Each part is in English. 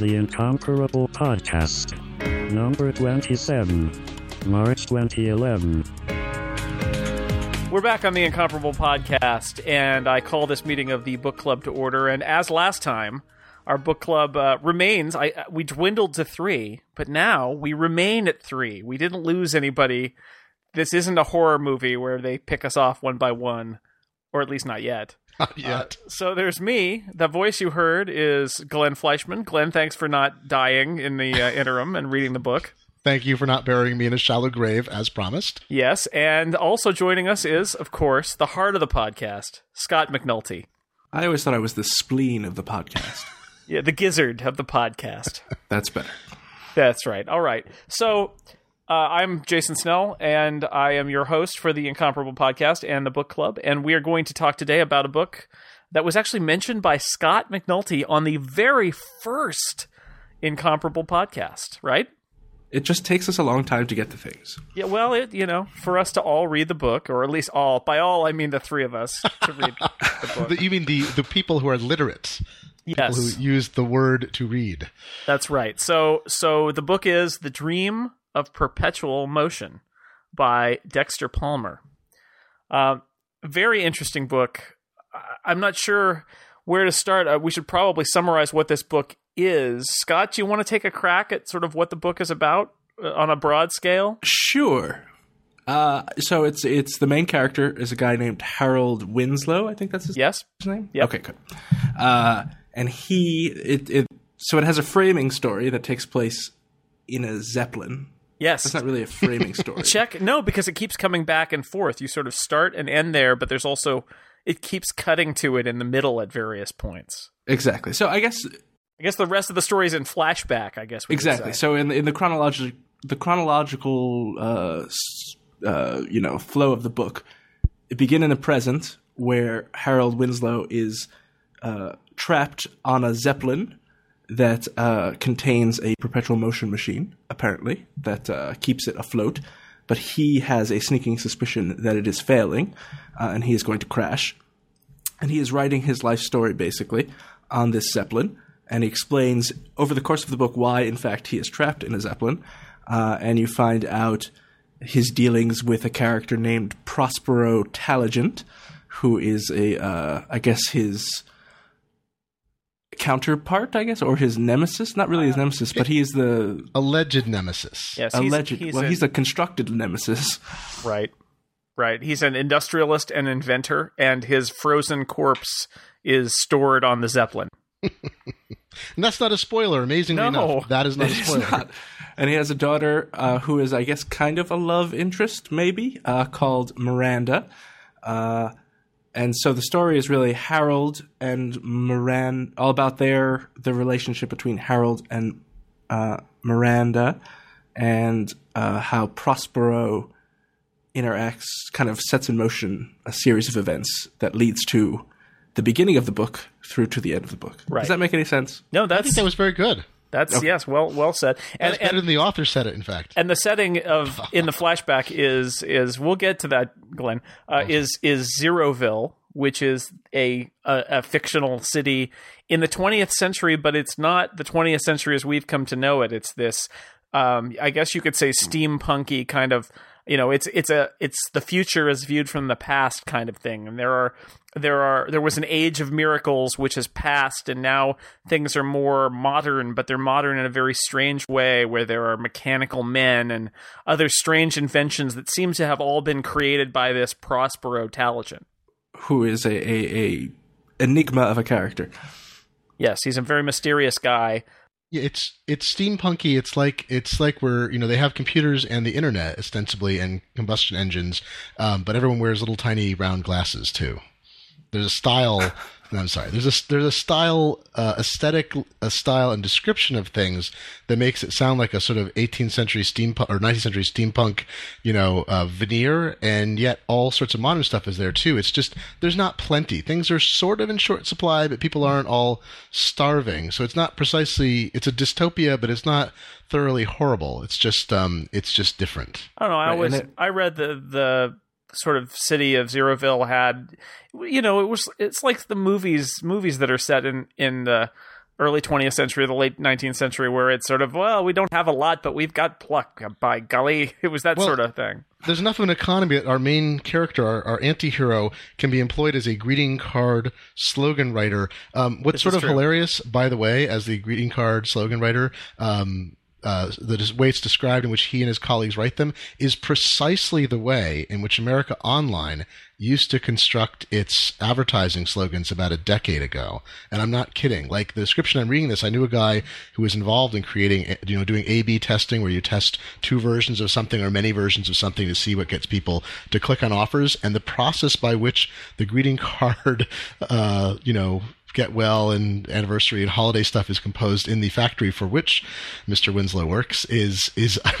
The Incomparable Podcast, number 27, March 2011. We're back on The Incomparable Podcast, and I call this meeting of the book club to order, and as last time, our book club remains. We dwindled to 3, but now we remain at 3. We didn't lose anybody. This isn't a horror movie where they pick us off one by one, or at least not yet. Not yet. So there's me. The voice you heard is Glenn Fleischman. Glenn, thanks for not dying in the interim and reading the book. Thank you for not burying me in a shallow grave, as promised. Yes, and also joining us is, of course, the heart of the podcast, Scott McNulty. I always thought I was the spleen of the podcast. Yeah, the gizzard of the podcast. That's better. That's right. All right. So... I'm Jason Snell, and I am your host for the Incomparable Podcast and the Book Club, and we are going to talk today about a book that was actually mentioned by Scott McNulty on the very first Incomparable Podcast, right? It just takes us a long time to get to things. Yeah, well, for us to all read the book, or at least all. By all, I mean the three of us to read the book. You mean the people who are literate. Yes. People who use the word to read. That's right. So the book is The Dream of Perpetual Motion by Dexter Palmer. Very interesting book. I'm not sure where to start. We should probably summarize what this book is. Scott, do you want to take a crack at sort of what the book is about on a broad scale? Sure. So it's the main character is a guy named Harold Winslow. I think that's his name. Yep. Okay, good. So it has a framing story that takes place in a Zeppelin. Yes. That's not really a framing story. Check. No, because it keeps coming back and forth. You sort of start and end there, but there's also... It keeps cutting to it in the middle at various points. Exactly. So I guess the rest of the story is in flashback, I guess. Exactly. So in the chronological flow of the book, it begins in the present where Harold Winslow is trapped on a Zeppelin that contains a perpetual motion machine, apparently, that keeps it afloat. But he has a sneaking suspicion that it is failing, and he is going to crash. And he is writing his life story, basically, on this Zeppelin. And he explains, over the course of the book, why, in fact, he is trapped in a Zeppelin. And you find out his dealings with a character named Prospero Taligent, who is his... counterpart, I guess, or his nemesis. Not really his nemesis, but he is the... Alleged nemesis. Yes, alleged. He's a constructed nemesis. Right. He's an industrialist and inventor, and his frozen corpse is stored on the Zeppelin. And that's not a spoiler, amazingly enough. That is not a spoiler. And he has a daughter who is, I guess, kind of a love interest, maybe, called Miranda. And so the story is really Harold and Miranda, all about the relationship between Harold and Miranda, and how Prospero interacts, kind of sets in motion a series of events that leads to the beginning of the book through to the end of the book. Right. Does that make any sense? No, I think that was very good. That's okay. Yes, well said. And better than the author said it, in fact. And the setting of in the flashback is we'll get to that, Glenn. Is Zeroville, which is a fictional city in the 20th century, but it's not the 20th century as we've come to know it. It's this, I guess you could say, steampunky kind of. It's the future as viewed from the past kind of thing, and there was an age of miracles which has passed, and now things are more modern, but they're modern in a very strange way, where there are mechanical men and other strange inventions that seem to have all been created by this Prospero Taligent, who is a enigma of a character. Yes, he's a very mysterious guy. Yeah, it's steampunky. It's like we're they have computers and the internet ostensibly and combustion engines, but everyone wears little tiny round glasses too. There's a style. No, I'm sorry. There's a style, aesthetic, a style and description of things that makes it sound like a sort of 18th century steampunk or 19th century steampunk, veneer, and yet all sorts of modern stuff is there too. It's just there's not plenty. Things are sort of in short supply, but people aren't all starving. So it's not precisely it's a dystopia, but it's not thoroughly horrible. It's just different. I don't know. I read the sort of city of Zeroville had, it's like the movies that are set in the early 20th century, the late 19th century, where it's sort of, well, we don't have a lot, but we've got pluck, by gully. It was that sort of thing. There's enough of an economy that our main character, our anti-hero, can be employed as a greeting card slogan writer. What's sort of hilarious, by the way, as the greeting card slogan writer, the way it's described in which he and his colleagues write them is precisely the way in which America Online used to construct its advertising slogans about a decade ago. And I'm not kidding. Like the description I'm reading this, I knew a guy who was involved in creating, doing A/B testing where you test two versions of something or many versions of something to see what gets people to click on offers. And the process by which the greeting card, get well and anniversary and holiday stuff is composed in the factory for which Mr. Winslow works is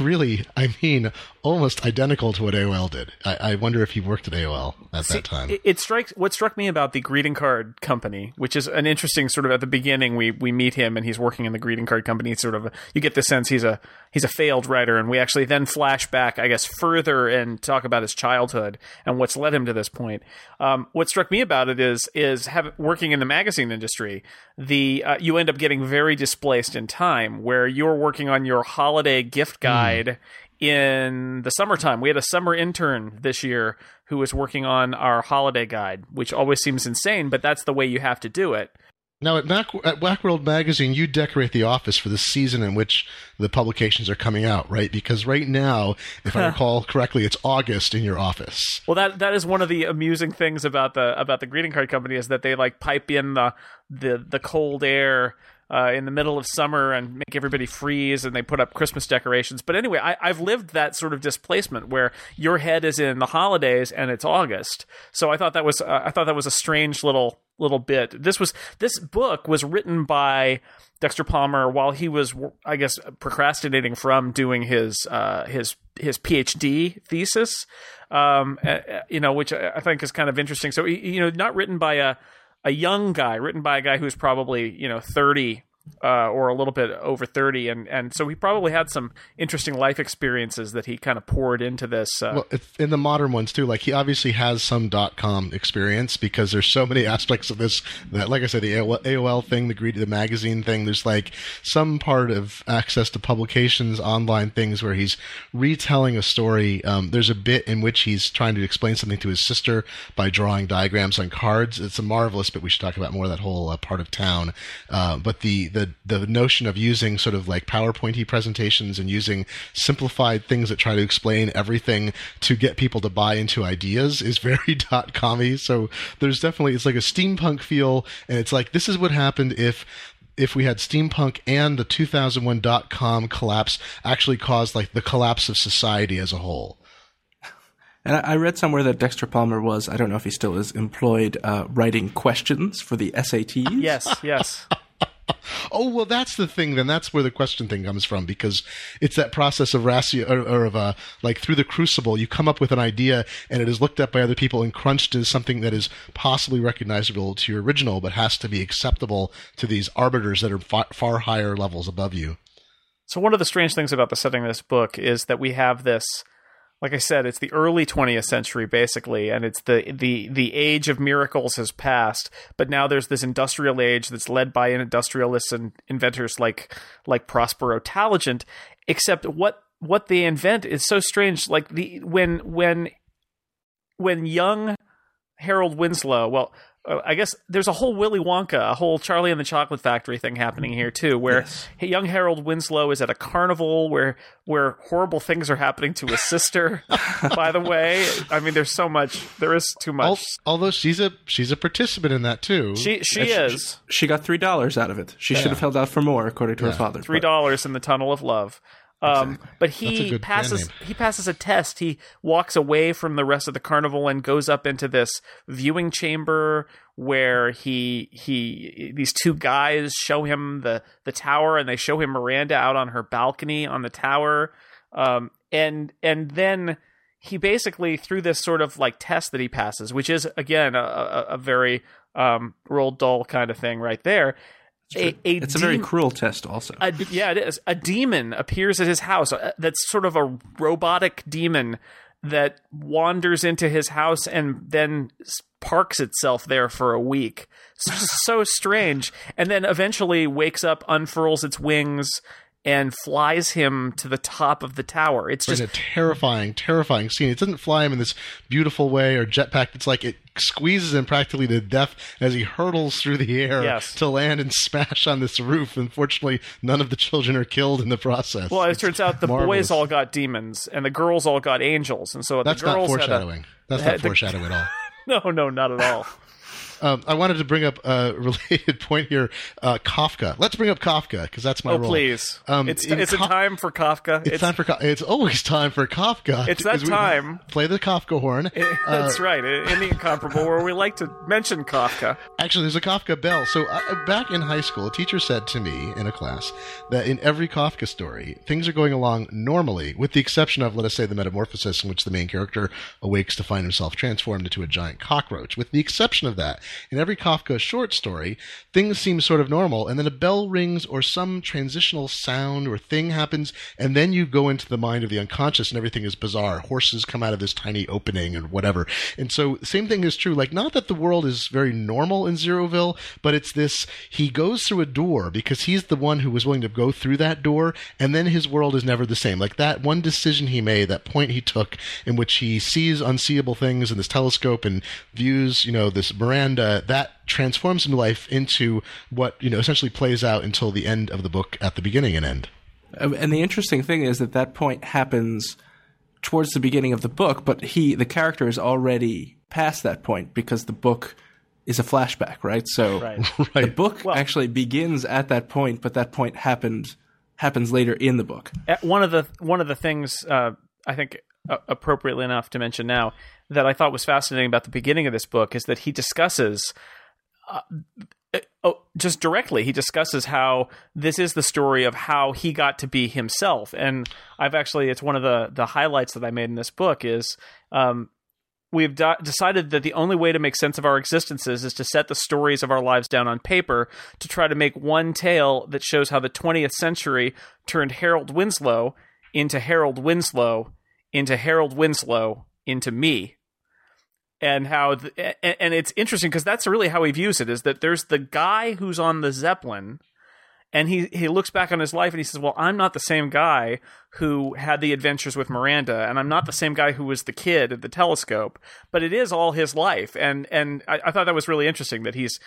really, almost identical to what AOL did. I wonder if he worked at AOL at that time. What struck me about the greeting card company, which is an interesting sort of, at the beginning, we meet him and he's working in the greeting card company. It's sort of, you get the sense he's a failed writer. And we actually then flash back, I guess, further and talk about his childhood and what's led him to this point. What struck me about it is working in the magazine industry, you end up getting very displaced in time where you're working on your holiday gift guide in the summertime. We had a summer intern this year who was working on our holiday guide, which always seems insane, but that's the way you have to do it. Now, at MacWorld Magazine, you decorate the office for the season in which the publications are coming out, right? Because right now, if I recall correctly, it's August in your office. Well, that is one of the amusing things about the greeting card company is that they like pipe in the cold air in the middle of summer and make everybody freeze, and they put up Christmas decorations. But anyway, I've lived that sort of displacement where your head is in the holidays and it's August. So I thought that was a strange little bit. This book was written by Dexter Palmer while he was, I guess, procrastinating from doing his PhD thesis, which I think is kind of interesting. So not written by a young guy, written by a guy who's probably 30 or a little bit over 30, and so he probably had some interesting life experiences that he kind of poured into this. In the modern ones too, like he obviously has some .com experience because there's so many aspects of this that, like I said, the AOL thing, the magazine thing. There's like some part of access to publications, online things where he's retelling a story. There's a bit in which he's trying to explain something to his sister by drawing diagrams on cards. It's a marvelous bit. We should talk about more of that whole part of town, but the notion of using sort of like PowerPointy presentations and using simplified things that try to explain everything to get people to buy into ideas is very .com-y. So there's definitely, it's like a steampunk feel, and it's like this is what happened if we had steampunk and the 2001 .com collapse actually caused like the collapse of society as a whole. And I read somewhere that Dexter Palmer was, I don't know if he still is, employed writing questions for the SATs. Yes. Oh, well, that's the thing. Then that's where the question thing comes from, because it's that process of through the crucible, you come up with an idea and it is looked at by other people and crunched as something that is possibly recognizable to your original, but has to be acceptable to these arbiters that are far higher levels above you. So one of the strange things about the setting of this book is that we have this, like I said, it's the early 20th century, basically, and it's the age of miracles has passed, but now there's this industrial age that's led by industrialists and inventors like Prospero Taligent, except what they invent is so strange. Like when young Harold Winslow, well, I guess there's a whole Willy Wonka, a whole Charlie and the Chocolate Factory thing happening here too, where young Harold Winslow is at a carnival where horrible things are happening to his sister. By the way, I mean, there's so much. There is too much. Although she's a participant in that too. She is. She got $3 out of it. She should have held out for more, according to her father. $3 in the Tunnel of Love. Exactly. But he passes a test. He walks away from the rest of the carnival and goes up into this viewing chamber where these two guys show him the tower, and they show him Miranda out on her balcony on the tower. And then he basically, through this sort of like test that he passes, which is again, a very, Roald Dahl kind of thing right there. It's a very cruel test also. It is. A demon appears at his house that's sort of a robotic demon that wanders into his house and then parks itself there for a week. So strange. And then eventually wakes up, unfurls its wings, and flies him to the top of the tower. It's just a terrifying, terrifying scene. It doesn't fly him in this beautiful way or jetpack. It's like it squeezes him practically to death as he hurtles through the air to land and smash on this roof. Unfortunately, none of the children are killed in the process. Well, it turns out the boys all got demons and the girls all got angels. And so that's the girls not foreshadowing. That's not foreshadowing at all. No, not at all. I wanted to bring up a related point here. Kafka. Let's bring up Kafka because that's my role. Oh, please. It's time for Kafka. It's time for Kafka. It's always time for Kafka. It's that time. Play the Kafka horn. That's right. In The Incomparable, where we like to mention Kafka. Actually, there's a Kafka bell. So back in high school, a teacher said to me in a class that in every Kafka story, things are going along normally, with the exception of, let us say, the Metamorphosis, in which the main character awakes to find himself transformed into a giant cockroach. With the exception of that, in every Kafka short story, things seem sort of normal, and then a bell rings or some transitional sound or thing happens, and then you go into the mind of the unconscious, and everything is bizarre. Horses come out of this tiny opening and whatever. And so same thing is true. Like, not that the world is very normal in Zeroville, but it's this, he goes through a door because he's the one who was willing to go through that door, and then his world is never the same. Like, that one decision he made, that point he took in which he sees unseeable things in this telescope and views, this Miranda, that transforms him life into what, essentially plays out until the end of the book at the beginning and end. And the interesting thing is that point happens towards the beginning of the book, but the character is already past that point because the book is a flashback, right? So right. The book actually begins at that point, but that point happens later in the book. One of the things I think appropriately enough to mention now that I thought was fascinating about the beginning of this book is that he discusses he discusses how this is the story of how he got to be himself. And I've actually, it's one of the highlights that I made in this book is we've decided that the only way to make sense of our existences is to set the stories of our lives down on paper to try to make one tale that shows how the 20th century turned Harold Winslow into Harold Winslow into Harold Winslow into me. And how and it's interesting because that's really how he views it, is that there's the guy who's on the Zeppelin, and he looks back on his life and he says, well, I'm not the same guy who had the adventures with Miranda, and I'm not the same guy who was the kid at the telescope, but it is all his life. And I thought that was really interesting that he's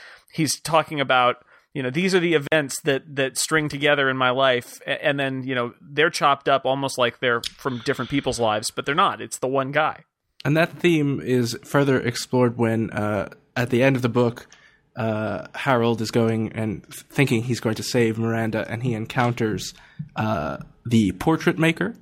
talking about, these are the events that string together in my life, and then, they're chopped up almost like they're from different people's lives, but they're not. It's the one guy. And that theme is further explored when, at the end of the book, Harold is going and thinking he's going to save Miranda, and he encounters the portrait maker,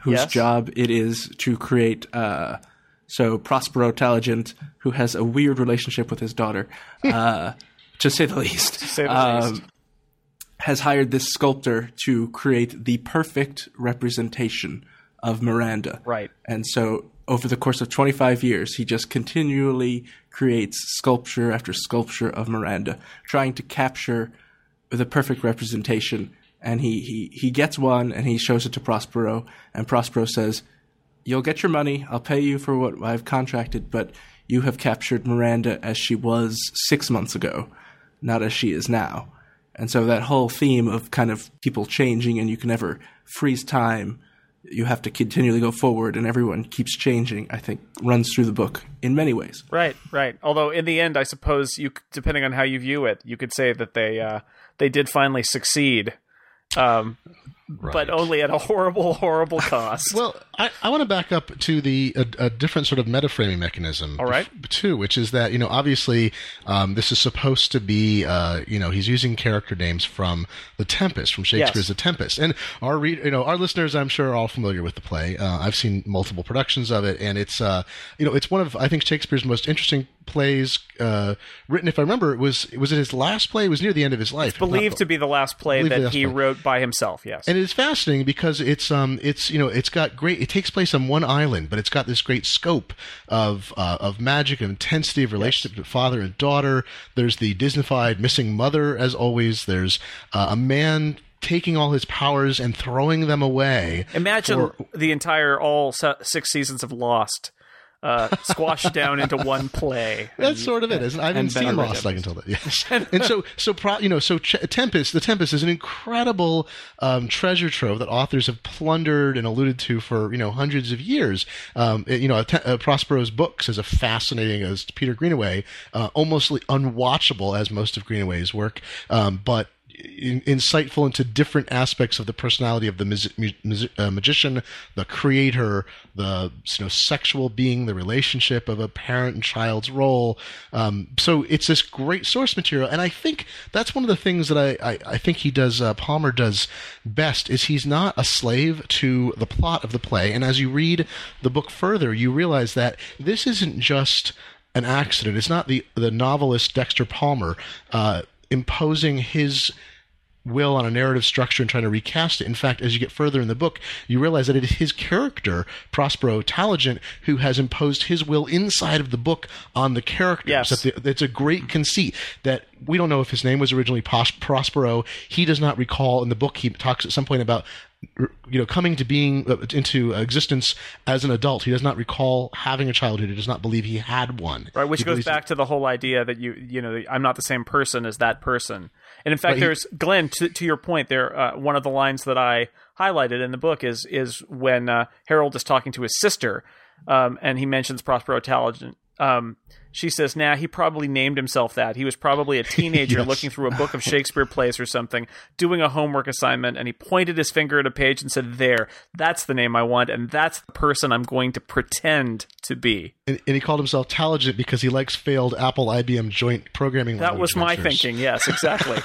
whose job it is to create Prospero Taligent, who has a weird relationship with his daughter, to say the least. Has hired this sculptor to create the perfect representation of Miranda. Right. And so over the course of 25 years, he just continually creates sculpture after sculpture of Miranda, trying to capture the perfect representation. And he gets one, and he shows it to Prospero. And Prospero says, you'll get your money. I'll pay you for what I've contracted, but you have captured Miranda as she was 6 months ago, not as she is now. And so that whole theme of kind of people changing, and you can never freeze time, you have to continually go forward, and everyone keeps changing, I think, runs through the book in many ways. Right. Although in the end, I suppose, depending on how you view it, you could say that they did finally succeed, but only at a horrible, horrible cost. Well, I want to back up to a different sort of metaframing mechanism, all right, too, which is that, obviously this is supposed to be, he's using character names from The Tempest, from Shakespeare's The Tempest. And our listeners, I'm sure, are all familiar with the play. I've seen multiple productions of it, and it's, it's one of, I think, Shakespeare's most interesting plays written. If I remember, was it his last play? It was near the end of his life. It's believed to be the last play that he wrote by himself, yes. And it's fascinating because it takes place on one island, but it's got this great scope of magic and intensity of relationship to father and daughter. There's the Disney-fied missing mother, as always. There's a man taking all his powers and throwing them away. Imagine the entire all six seasons of Lost squashed down into one play. That's sort of it, isn't it? I haven't seen Lost, I can tell that. Yes. And so Tempest, The Tempest is an incredible treasure trove that authors have plundered and alluded to for, hundreds of years. Prospero's books is a fascinating, as Peter Greenaway, almost unwatchable as most of Greenaway's work, but insightful into different aspects of the personality of the magician, the creator, the sexual being, the relationship of a parent and child's role. So it's this great source material, and I think that's one of the things that I think he does. Palmer does best is he's not a slave to the plot of the play. And as you read the book further, you realize that this isn't just an accident. It's not the novelist Dexter Palmer imposing his will on a narrative structure and trying to recast it. In fact, as you get further in the book, you realize that it is his character, Prospero Taligent, who has imposed his will inside of the book on the characters. Yes. It's a great conceit that we don't know if his name was originally Prospero. He does not recall. In the book, he talks at some point about coming to being into existence as an adult. He does not recall having a childhood. He does not believe he had one. Right, which goes back to the whole idea that I'm not the same person as that person. And in fact, there's Glenn. To your point, there one of the lines that I highlighted in the book is when Harold is talking to his sister, and he mentions Prospero Taligent. She says, nah, he probably named himself that. He was probably a teenager yes. looking through a book of Shakespeare plays or something, doing a homework assignment, and he pointed his finger at a page and said, there, that's the name I want, and that's the person I'm going to pretend to be. And he called himself Taligent because he likes failed Apple IBM joint programming languages. That was my thinking, yes, exactly.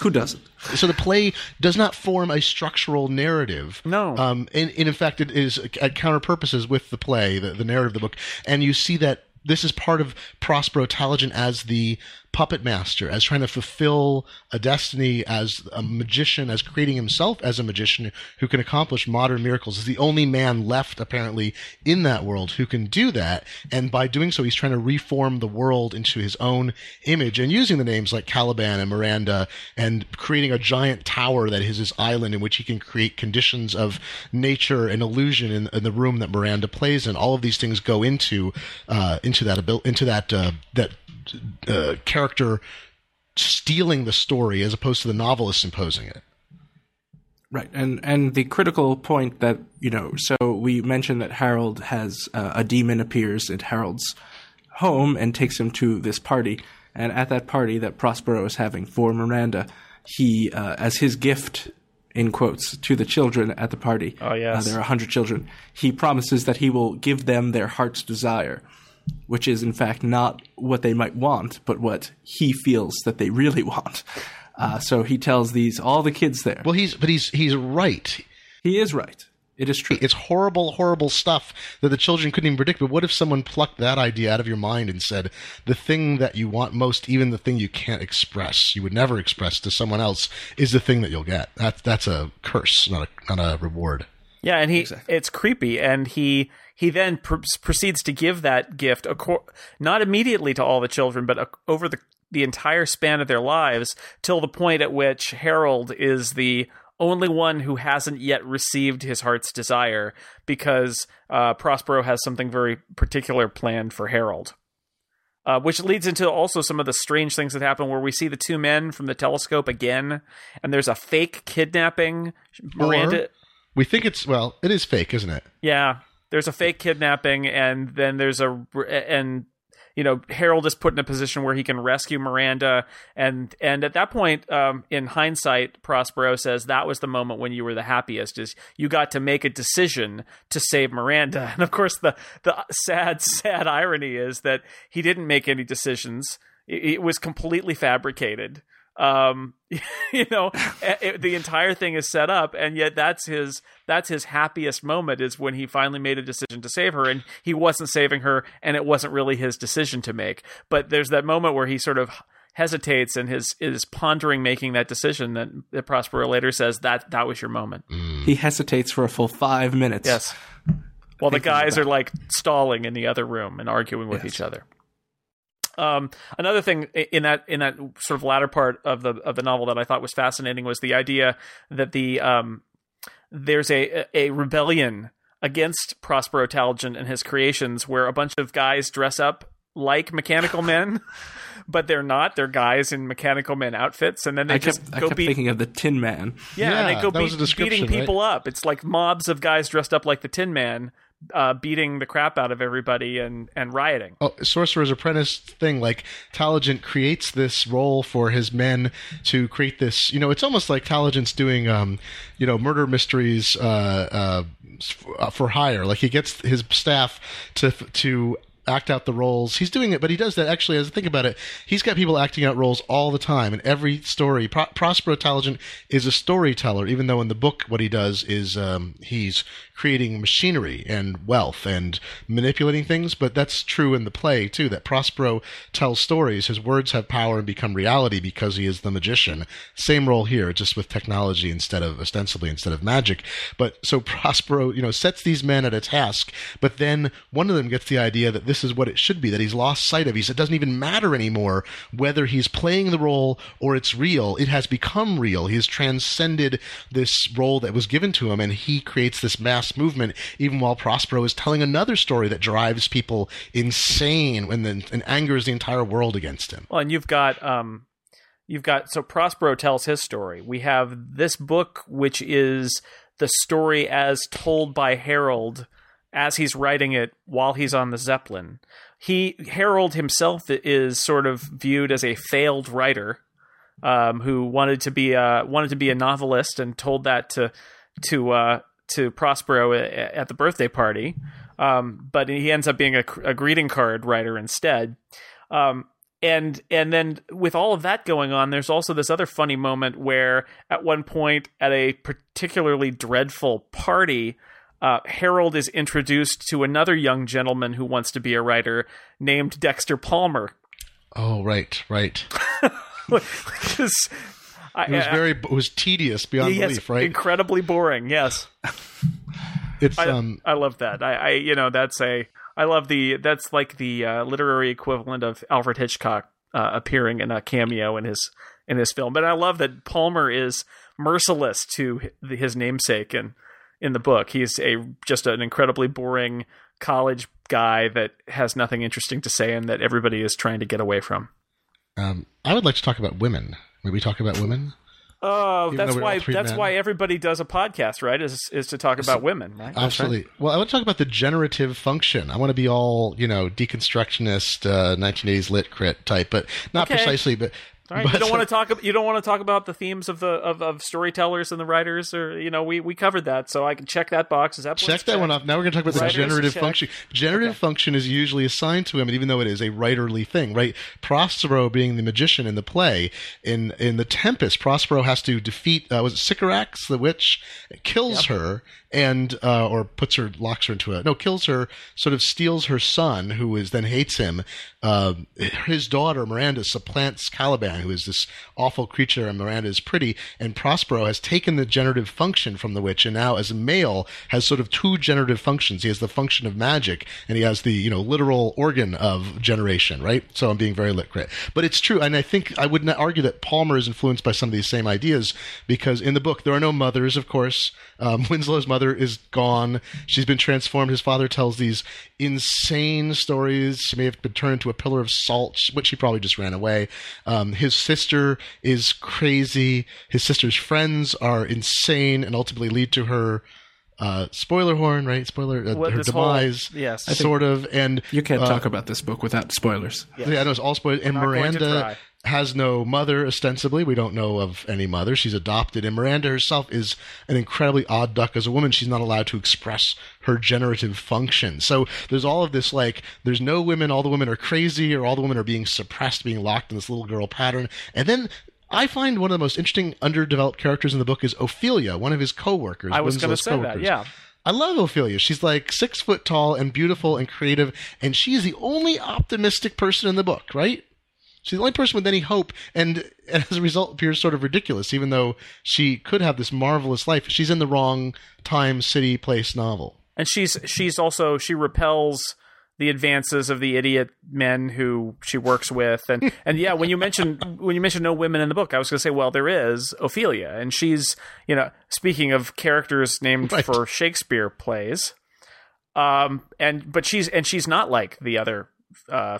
Who doesn't? So the play does not form a structural narrative. No. And in fact, it is at counter purposes with the play, the narrative of the book, and you see that this is part of Prospero Taligent as the puppet master, as trying to fulfill a destiny as a magician, as creating himself as a magician who can accomplish modern miracles. He's the only man left, apparently, in that world who can do that. And by doing so, he's trying to reform the world into his own image and using the names like Caliban and Miranda and creating a giant tower that is his island in which he can create conditions of nature and illusion in the room that Miranda plays in. All of these things go into that character stealing the story as opposed to the novelist imposing it. Right, and the critical point that so we mentioned that Harold has a demon appears at Harold's home and takes him to this party, and at that party that Prospero is having for Miranda, he as his gift, in quotes, to the children at the party. Oh yes, there are 100 children. He promises that he will give them their heart's desire, which is in fact not what they might want, but what he feels that they really want. So he tells all the kids there. Well, he's right. He is right. It is true. It's horrible, horrible stuff that the children couldn't even predict. But what if someone plucked that idea out of your mind and said, the thing that you want most, even the thing you can't express, you would never express to someone else, is the thing that you'll get. That's a curse, not a reward. Yeah, and exactly. It's creepy, and he then proceeds to give that gift, not immediately to all the children, but over the entire span of their lives, till the point at which Harold is the only one who hasn't yet received his heart's desire, because Prospero has something very particular planned for Harold. Which leads into also some of the strange things that happen, where we see the two men from the telescope again, and there's a fake kidnapping. Miranda... We think it is fake, isn't it? Yeah. There's a fake kidnapping, and then there's Harold is put in a position where he can rescue Miranda. And at that point, in hindsight, Prospero says that was the moment when you were the happiest, is you got to make a decision to save Miranda. And of course, the sad, sad irony is that he didn't make any decisions. It was completely fabricated. The entire thing is set up, and yet that's his happiest moment is when he finally made a decision to save her, and he wasn't saving her, and it wasn't really his decision to make. But there's that moment where he sort of hesitates and is pondering making that decision that Prospero later says that was your moment. He hesitates for a full 5 minutes. Yes. While the guys are stalling in the other room and arguing with each other. Another thing in that sort of latter part of the novel that I thought was fascinating was the idea that there's a rebellion against Prospero Taligent and his creations, where a bunch of guys dress up like mechanical men, but they're not. They're guys in mechanical men outfits, and then I kept thinking of the Tin Man. Yeah, and they go beating people up. It's like mobs of guys dressed up like the Tin Man, beating the crap out of everybody and rioting. Oh, Sorcerer's Apprentice thing. Like, Taligent creates this role for his men to create this. You know, it's almost like Taligent's doing, murder mysteries for hire. Like, he gets his staff to act out the roles. He's doing it, but he does that actually, as I think about it, he's got people acting out roles all the time in every story. Prospero Taligent is a storyteller, even though in the book what he does is he's creating machinery and wealth and manipulating things, but that's true in the play too, that Prospero tells stories. His words have power and become reality because he is the magician. Same role here, just with technology instead of magic. But so Prospero, sets these men at a task, but then one of them gets the idea that this is what it should be, that he's lost sight of. It doesn't even matter anymore whether he's playing the role or it's real. It has become real. He has transcended this role that was given to him, and he creates this mass movement, even while Prospero is telling another story that drives people insane and angers the entire world against him. Well, and so Prospero tells his story. We have this book, which is the story as told by Harold as he's writing it while he's on the Zeppelin. Harold himself is sort of viewed as a failed writer who wanted to be a novelist, and told that to Prospero at the birthday party. But he ends up being a greeting card writer instead. And then with all of that going on, there's also this other funny moment where at one point at a particularly dreadful party, Harold is introduced to another young gentleman who wants to be a writer named Dexter Palmer. Oh, right. Which is, it was tedious beyond belief, right? Incredibly boring. Yes. I love that. That's like the literary equivalent of Alfred Hitchcock appearing in a cameo in his film. But I love that Palmer is merciless to his namesake in the book. He's just an incredibly boring college guy that has nothing interesting to say and that everybody is trying to get away from. I would like to talk about women. May we talk about women? Oh, that's why everybody does a podcast, right? Is to talk about women, right? Absolutely. Right. Well, I want to talk about the generative function. I want to be all, deconstructionist, 1980s lit crit type, but not precisely. But all right, you don't want to talk about the themes of storytellers and the writers, or we covered that, so I can check that box. Is that check that one off? Now we're going to talk about the generative function. Generative function is usually assigned to him, even though it is a writerly thing, right? Prospero being the magician in the play, in the Tempest, Prospero has to defeat was it Sycorax the witch, kills her. And or puts her, locks her into kills her, sort of steals her son, who is then hates him. His daughter Miranda supplants Caliban, who is this awful creature, and Miranda is pretty. And Prospero has taken the generative function from the witch, and now as a male has sort of two generative functions. He has the function of magic, and he has the literal organ of generation, right? So I'm being very lit-crit, but it's true. And I think I would not argue that Palmer is influenced by some of these same ideas, because in the book there are no mothers, of course. Winslow's mother is gone. She's been transformed. His father tells these insane stories. She may have been turned into a pillar of salt, but she probably just ran away. His sister is crazy. His sister's friends are insane and ultimately lead to her spoiler horn, right? Spoiler, her demise, yes, sort of. And you can't talk about this book without spoilers. Yes. Yeah, I know, it's all spoilers. And Miranda has no mother, ostensibly. We don't know of any mother. She's adopted. And Miranda herself is an incredibly odd duck as a woman. She's not allowed to express her generative function. So there's all of this, there's no women. All the women are crazy, or all the women are being suppressed, being locked in this little girl pattern. And then I find one of the most interesting underdeveloped characters in the book is Ophelia, one of his coworkers. I was going to say that, yeah. I love Ophelia. She's 6 foot tall and beautiful and creative, and she is the only optimistic person in the book, right? She's the only person with any hope, and as a result appears sort of ridiculous, even though she could have this marvelous life. She's in the wrong time, city, place novel. And she repels the advances of the idiot men who she works with. And yeah, when you mentioned no women in the book, I was going to say, well, there is Ophelia, and she's, you know, speaking of characters named right. for Shakespeare plays. But she's not like the other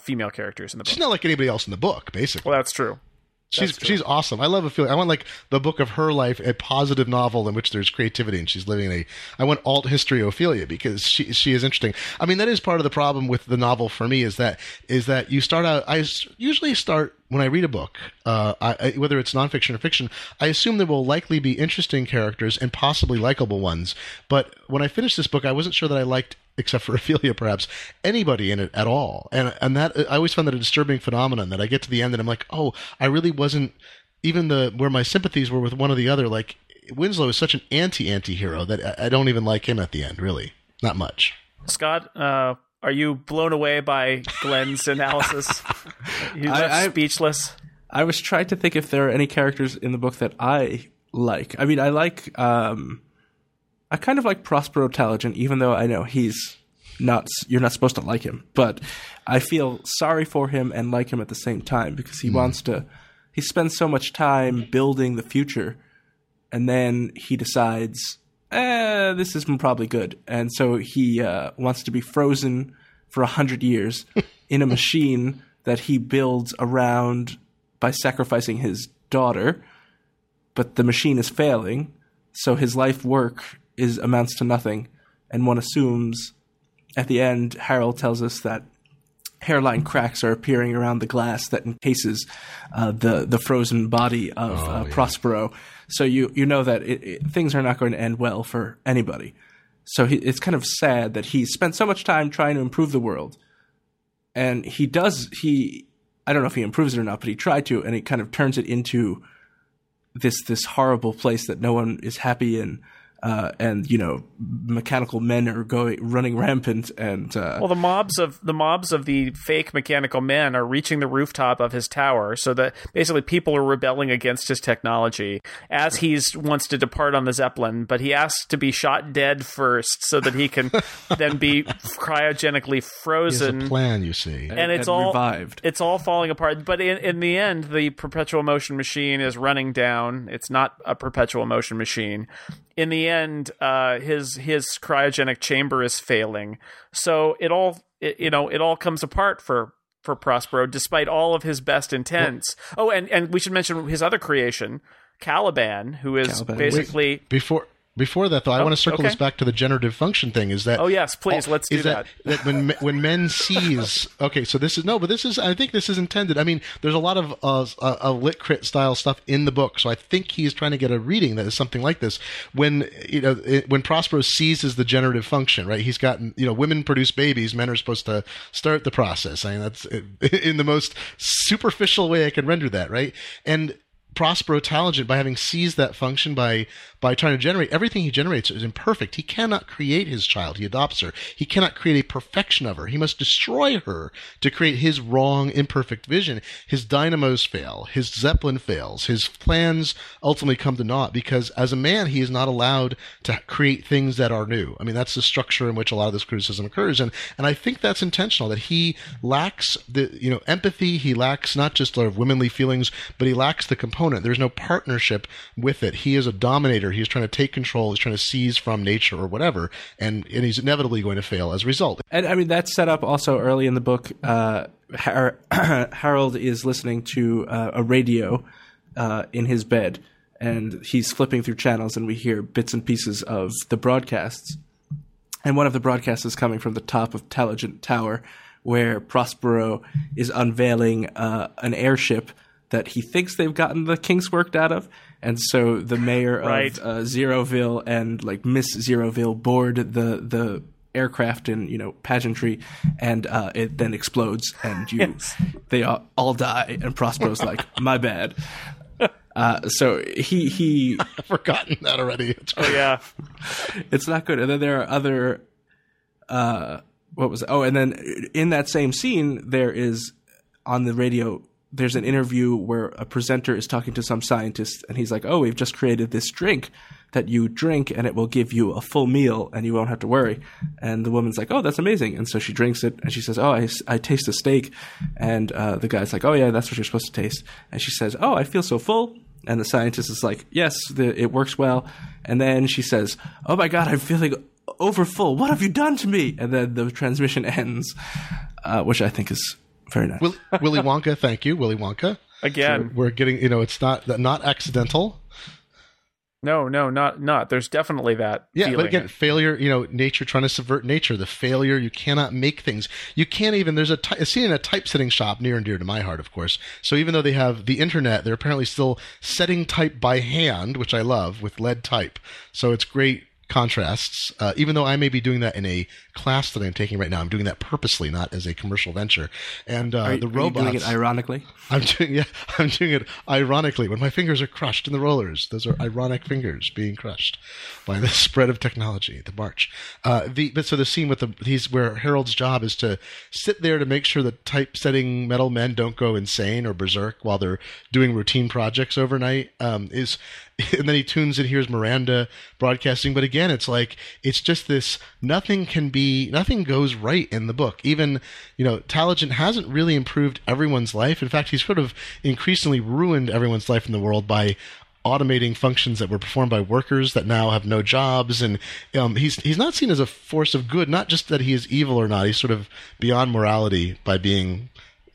female characters in the book. She's not like anybody else in the book, basically. Well, that's true. She's awesome. I love Ophelia. I want like the book of her life, a positive novel in which there's creativity and she's living in a. I want alt history Ophelia because she is interesting. I mean, that is part of the problem with the novel for me is that you start out. I usually start when I read a book, whether it's nonfiction or fiction. I assume there will likely be interesting characters and possibly likable ones. But when I finished this book, I wasn't sure that I liked, except for Ophelia, perhaps, anybody in it at all. And that I always found that a disturbing phenomenon, that I get to the end and I'm like, oh, I really wasn't, even where my sympathies were with one or the other, like Winslow is such an anti-hero that I don't even like him at the end, really. Not much. Scott, are you blown away by Glenn's analysis? You're speechless. I was trying to think if there are any characters in the book that I like. I mean, I like... I kind of like Prospero Taligent, even though I know he's not. You're not supposed to like him, but I feel sorry for him and like him at the same time because he wants to. He spends so much time building the future, and then he decides, this isn't probably good, and so he wants to be frozen for 100 years in a machine that he builds around by sacrificing his daughter, but the machine is failing, so his life work. Amounts to nothing, and one assumes at the end Harold tells us that hairline cracks are appearing around the glass that encases the frozen body of Prospero. So you know that things are not going to end well for anybody. So it's kind of sad that he spent so much time trying to improve the world, and I don't know if he improves it or not, but he tried to, and it kind of turns it into this horrible place that no one is happy in. And you know, mechanical men are running rampant, and well, the mobs of the fake mechanical men are reaching the rooftop of his tower, so that basically people are rebelling against his technology as he wants to depart on the Zeppelin, but he asks to be shot dead first so that he can then be cryogenically frozen. He has a plan, you see, and it's all revived. It's all falling apart. But in the end, the perpetual motion machine is running down. It's not a perpetual motion machine. In the end, his cryogenic chamber is failing, so it all comes apart for Prospero, despite all of his best intents. Well, and we should mention his other creation, Caliban, who is basically Before that, though, I want to circle this back to the generative function thing. Is that? Oh yes, please. Let's do that. That when men seize. Okay, so this is no, but this is. I think this is intended. I mean, there's a lot of lit crit style stuff in the book, so I think he's trying to get a reading that is something like this. When when Prospero seizes the generative function, right? He's gotten women produce babies, men are supposed to start the process. I mean, that's in the most superficial way I can render that, right? And Prospero Taligent, by having seized that function, by trying to generate, everything he generates is imperfect. He cannot create his child. He adopts her. He cannot create a perfection of her. He must destroy her to create his wrong, imperfect vision. His dynamos fail. His Zeppelin fails. His plans ultimately come to naught because, as a man, he is not allowed to create things that are new. I mean, that's the structure in which a lot of this criticism occurs, and I think that's intentional. That he lacks the empathy. He lacks not just sort of womanly feelings, but he lacks the component. There's no partnership with it. He is a dominator. He's trying to take control. He's trying to seize from nature or whatever, and he's inevitably going to fail as a result. And I mean, that's set up also early in the book. Harold is listening to a radio in his bed, and he's flipping through channels, and we hear bits and pieces of the broadcasts. And one of the broadcasts is coming from the top of Taligent Tower, where Prospero is unveiling an airship that he thinks they've gotten the kinks worked out of. And so the mayor of Zeroville and like Miss Zeroville board the aircraft in, pageantry, and it then explodes, and they all die, and Prospero's like, my bad. So he I've forgotten that already. Oh yeah. It's not good. And then there are other and then in that same scene there is on the radio there's an interview where a presenter is talking to some scientist and he's like, oh, we've just created this drink that you drink and it will give you a full meal and you won't have to worry. And the woman's like, oh, that's amazing. And so she drinks it and she says, oh, I taste a steak. And the guy's like, oh, yeah, that's what you're supposed to taste. And she says, oh, I feel so full. And the scientist is like, yes, it works well. And then she says, oh, my God, I'm feeling overfull. What have you done to me? And then the transmission ends, which I think is very nice. Willy Wonka, thank you, Willy Wonka. Again, so we're getting, it's not accidental. No, not. There's definitely that. Yeah, but again, failure. Nature trying to subvert nature. The failure. You cannot make things. You can't even. There's a scene in a typesetting shop near and dear to my heart, of course. So even though they have the internet, they're apparently still setting type by hand, which I love, with lead type. So it's great contrasts. Even though I may be doing that in a class that I'm taking right now, I'm doing that purposely, not as a commercial venture. And the robots. Are you doing it ironically? I'm doing it ironically when my fingers are crushed in the rollers. Those are ironic fingers being crushed by the spread of technology. The march. So the scene with where Harold's job is to sit there to make sure that typesetting metal men don't go insane or berserk while they're doing routine projects overnight. And then he tunes in, hears Miranda broadcasting. But again, it's like, it's just this, nothing goes right in the book. Even, Taligent hasn't really improved everyone's life. In fact, he's sort of increasingly ruined everyone's life in the world by automating functions that were performed by workers that now have no jobs. And he's not seen as a force of good, not just that he is evil or not. He's sort of beyond morality by being...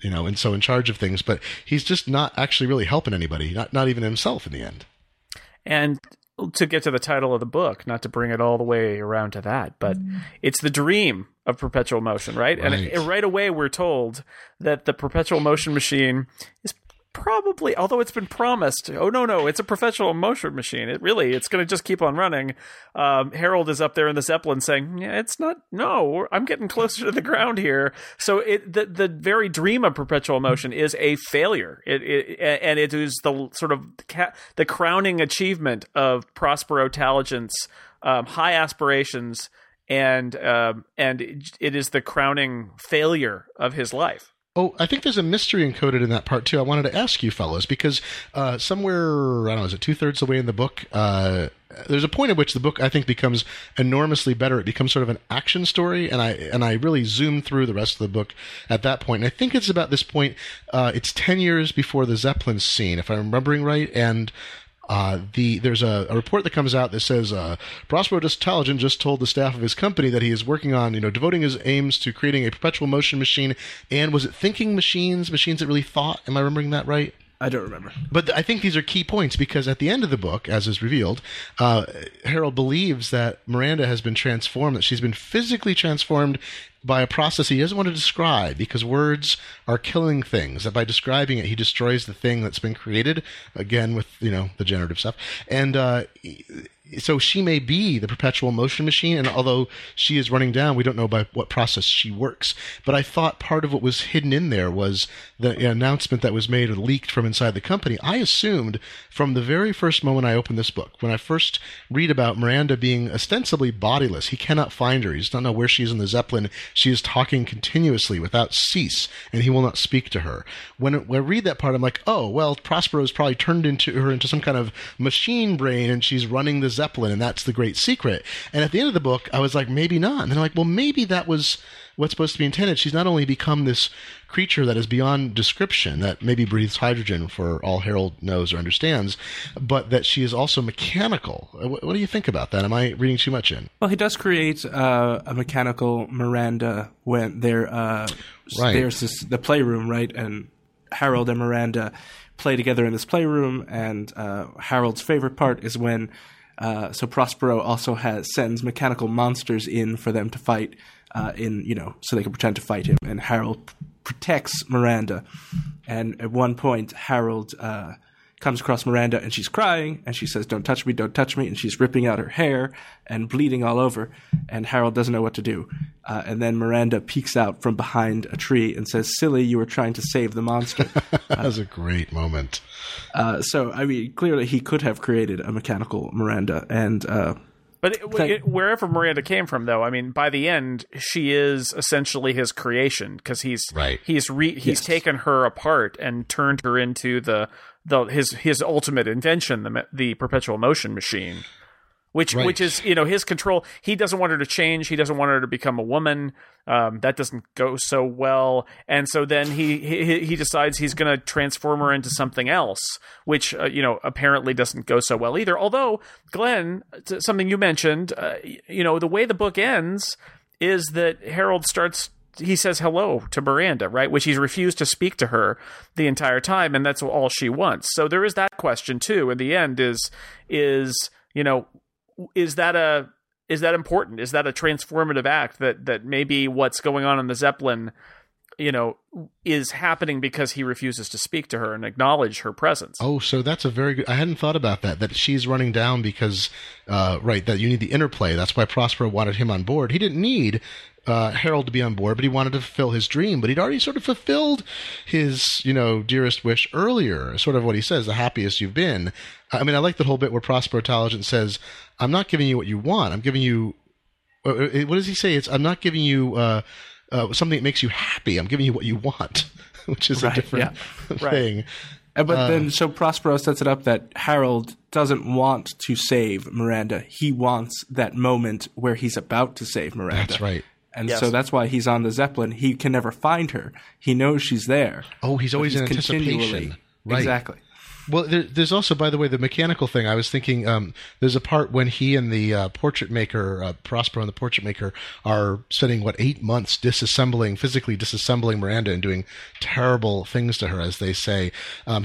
and so in charge of things, but he's just not actually really helping anybody, not even himself in the end. And to get to the title of the book, not to bring it all the way around to that, but it's The Dream of Perpetual Motion, right? And right away we're told that the perpetual motion machine is probably, although it's been promised, oh, no, it's a perpetual motion machine. It's going to just keep on running. Harold is up there in the Zeppelin saying, yeah, it's not, no, I'm getting closer to the ground here. So the very dream of perpetual motion is a failure. And it is the sort of the crowning achievement of Prospero Taligent's high aspirations. And it is the crowning failure of his life. Oh, I think there's a mystery encoded in that part, too. I wanted to ask you, fellas, because somewhere, I don't know, is it two-thirds of the way in the book, there's a point at which the book, I think, becomes enormously better. It becomes sort of an action story, and I really zoomed through the rest of the book at that point. And I think it's about this point, it's 10 years before the Zeppelin scene, if I'm remembering right, and... there's a report that comes out that says Prospero Taligent just told the staff of his company that he is working on, devoting his aims to creating a perpetual motion machine. And was it thinking machines that really thought? Am I remembering that right? I don't remember. But I think these are key points because at the end of the book, as is revealed, Harold believes that Miranda has been transformed, that she's been physically transformed by a process he doesn't want to describe because words are killing things. And by describing it, he destroys the thing that's been created, again with, the generative stuff. And so she may be the perpetual motion machine, and although she is running down, we don't know by what process she works. But I thought part of what was hidden in there was the announcement that was made or leaked from inside the company. I assumed from the very first moment I opened this book, when I first read about Miranda being ostensibly bodiless, he cannot find her. He does not know where she is in the Zeppelin. She is talking continuously without cease, and he will not speak to her. When I read that part, I'm like, oh, well, Prospero's probably turned her into some kind of machine brain, and she's running the Zeppelin, and that's the great secret. And at the end of the book, I was like, maybe not. And then I'm like, well, maybe that was what's supposed to be intended. She's not only become this creature that is beyond description, that maybe breathes hydrogen for all Harold knows or understands, but that she is also mechanical. What do you think about that? Am I reading too much in? Well, he does create a mechanical Miranda when they're right. There's the playroom, right? And Harold and Miranda play together in this playroom, and Harold's favorite part is when so Prospero also sends mechanical monsters in for them to fight, so they can pretend to fight him. And Harold protects Miranda. And at one point, Harold comes across Miranda, and she's crying, and she says, don't touch me, and she's ripping out her hair and bleeding all over, and Harold doesn't know what to do. And then Miranda peeks out from behind a tree and says, silly, you were trying to save the monster. That was a great moment. Clearly he could have created a mechanical Miranda, and But wherever Miranda came from, though, I mean, by the end, she is essentially his creation, because he's taken her apart and turned her into his ultimate invention, the perpetual motion machine, which is, you know, his control. He doesn't want her to change. He doesn't want her to become a woman. That doesn't go so well. And so then he decides he's going to transform her into something else, which, you know, apparently doesn't go so well either. Although, Glenn, something you mentioned, you know, the way the book ends is that Harold starts... he says hello to Miranda, right? Which he's refused to speak to her the entire time, and that's all she wants. So there is that question too. In the end, is you know, is that important? Is that a transformative act that maybe what's going on in the Zeppelin, you know, is happening because he refuses to speak to her and acknowledge her presence? Oh, so that's a very good... I hadn't thought about that she's running down because, that you need the interplay. That's why Prospero wanted him on board. He didn't need Harold to be on board, but he wanted to fulfill his dream. But he'd already sort of fulfilled his, you know, dearest wish earlier, sort of what he says, the happiest you've been. I mean, I like that whole bit where Prospero Taligent says, I'm not giving you what you want. I'm giving you... what does he say? It's, I'm not giving you... something that makes you happy. I'm giving you what you want, which is a different thing. But then, so Prospero sets it up that Harold doesn't want to save Miranda. He wants that moment where he's about to save Miranda. That's right. And so that's why he's on the Zeppelin. He can never find her. He knows she's there. Oh, he's always in anticipation. Right. Exactly. Well, there's also, by the way, the mechanical thing. I was thinking there's a part when he and the portrait maker, Prospero and the portrait maker, are spending, 8 months physically disassembling Miranda and doing terrible things to her, as they say.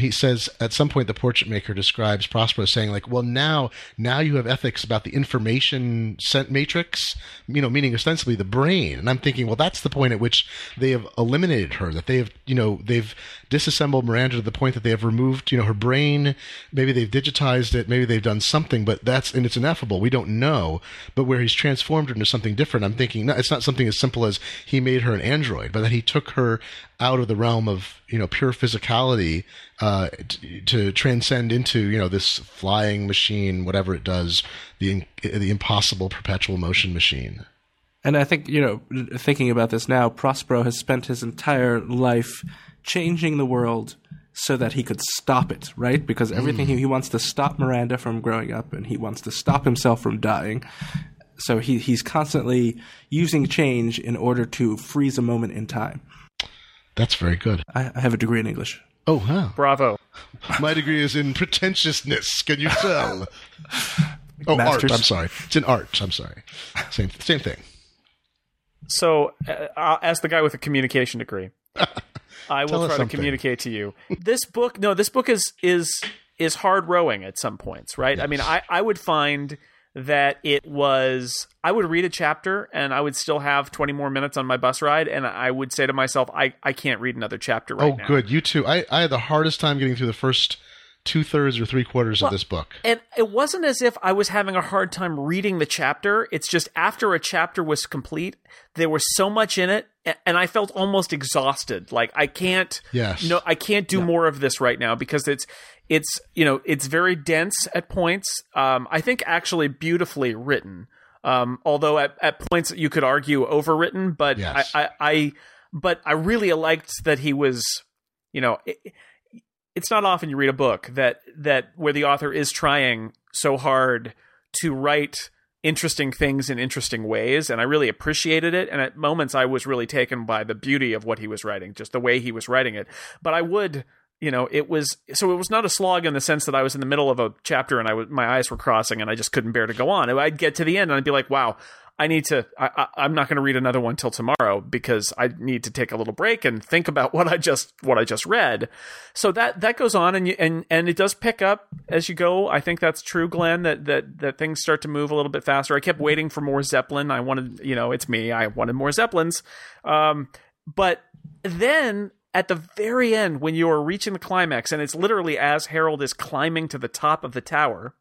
He says at some point the portrait maker describes Prospero saying, now you have ethics about the information matrix, you know, meaning ostensibly the brain. And I'm thinking, well, that's the point at which they have eliminated her, that they have, you know, they've disassembled Miranda to the point that they have removed, you know, her brain. Maybe they've digitized it, maybe they've done something, but it's ineffable. We don't know. But where he's transformed her into something different, I'm thinking no, it's not something as simple as he made her an android, but that he took her out of the realm of, you know, pure physicality to transcend into, you know, this flying machine, whatever it does, the impossible perpetual motion machine. And I think, you know, thinking about this now, Prospero has spent his entire life changing the world so that he could stop it, right? Because everything he wants to stop Miranda from growing up, and he wants to stop himself from dying. So he's constantly using change in order to freeze a moment in time. That's very good. I have a degree in English. Oh, wow. Bravo. My degree is in pretentiousness. Can you tell? Oh, Masters. Art. I'm sorry. It's in art. I'm sorry. Same thing. So as the guy with a communication degree. I will try to communicate to you. This book is hard rowing at some points, right? Yes. I mean, I would find that I would read a chapter and I would still have 20 more minutes on my bus ride. And I would say to myself, I can't read another chapter now. Oh, good. You too. I had the hardest time getting through the first 2/3 or 3/4 of this book. And it wasn't as if I was having a hard time reading the chapter. It's just after a chapter was complete, there was so much in it. And I felt almost exhausted. Like I can't do more of this right now, because it's you know, it's very dense at points. I think actually beautifully written. Although at points you could argue overwritten, but yes. I really liked that he was, you know, it's not often you read a book that where the author is trying so hard to write interesting things in interesting ways, and I really appreciated it. And at moments I was really taken by the beauty of what he was writing, just the way he was writing it. But I would, you know, it was not a slog in the sense that I was in the middle of a chapter and my eyes were crossing and I just couldn't bear to go on. I'd get to the end and I'd be like, wow, I'm not going to read another one till tomorrow, because I need to take a little break and think about what I just read. So that goes on, and it does pick up as you go. I think that's true, Glenn, that things start to move a little bit faster. I kept waiting for more Zeppelin. I wanted more Zeppelins. But then at the very end, when you are reaching the climax, and it's literally as Harold is climbing to the top of the tower,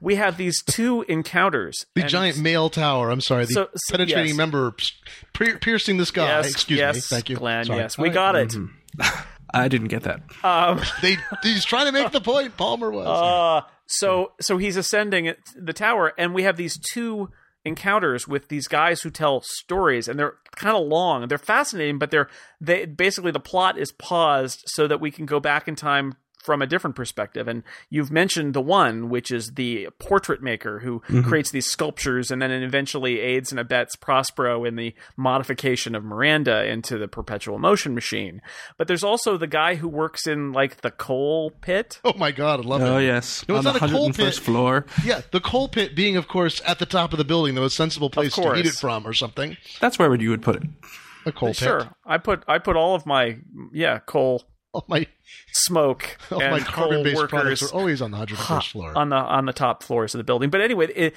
we have these two encounters. The giant male tower. I'm sorry. Penetrating member piercing the sky. Excuse me. Thank you, Glenn. Sorry. Yes, we got it. Mm-hmm. I didn't get that. He's trying to make the point. Palmer was. So he's ascending the tower, and we have these two encounters with these guys who tell stories, and they're kind of long and they're fascinating, but they basically, the plot is paused so that we can go back in time from a different perspective. And you've mentioned the one, which is the portrait maker who creates these sculptures and then eventually aids and abets Prospero in the modification of Miranda into the perpetual motion machine. But there's also the guy who works in like the coal pit. Oh my God, I love it. Oh yes. No, it's on not the 101st floor. Yeah, the coal pit being, of course, at the top of the building, the most sensible place to eat it from or something. That's where you would put it. A coal pit. Sure. I put all of my coal. All my smoke and my carbon-based products are always on the 101st floor, on the top floors of the building. But anyway,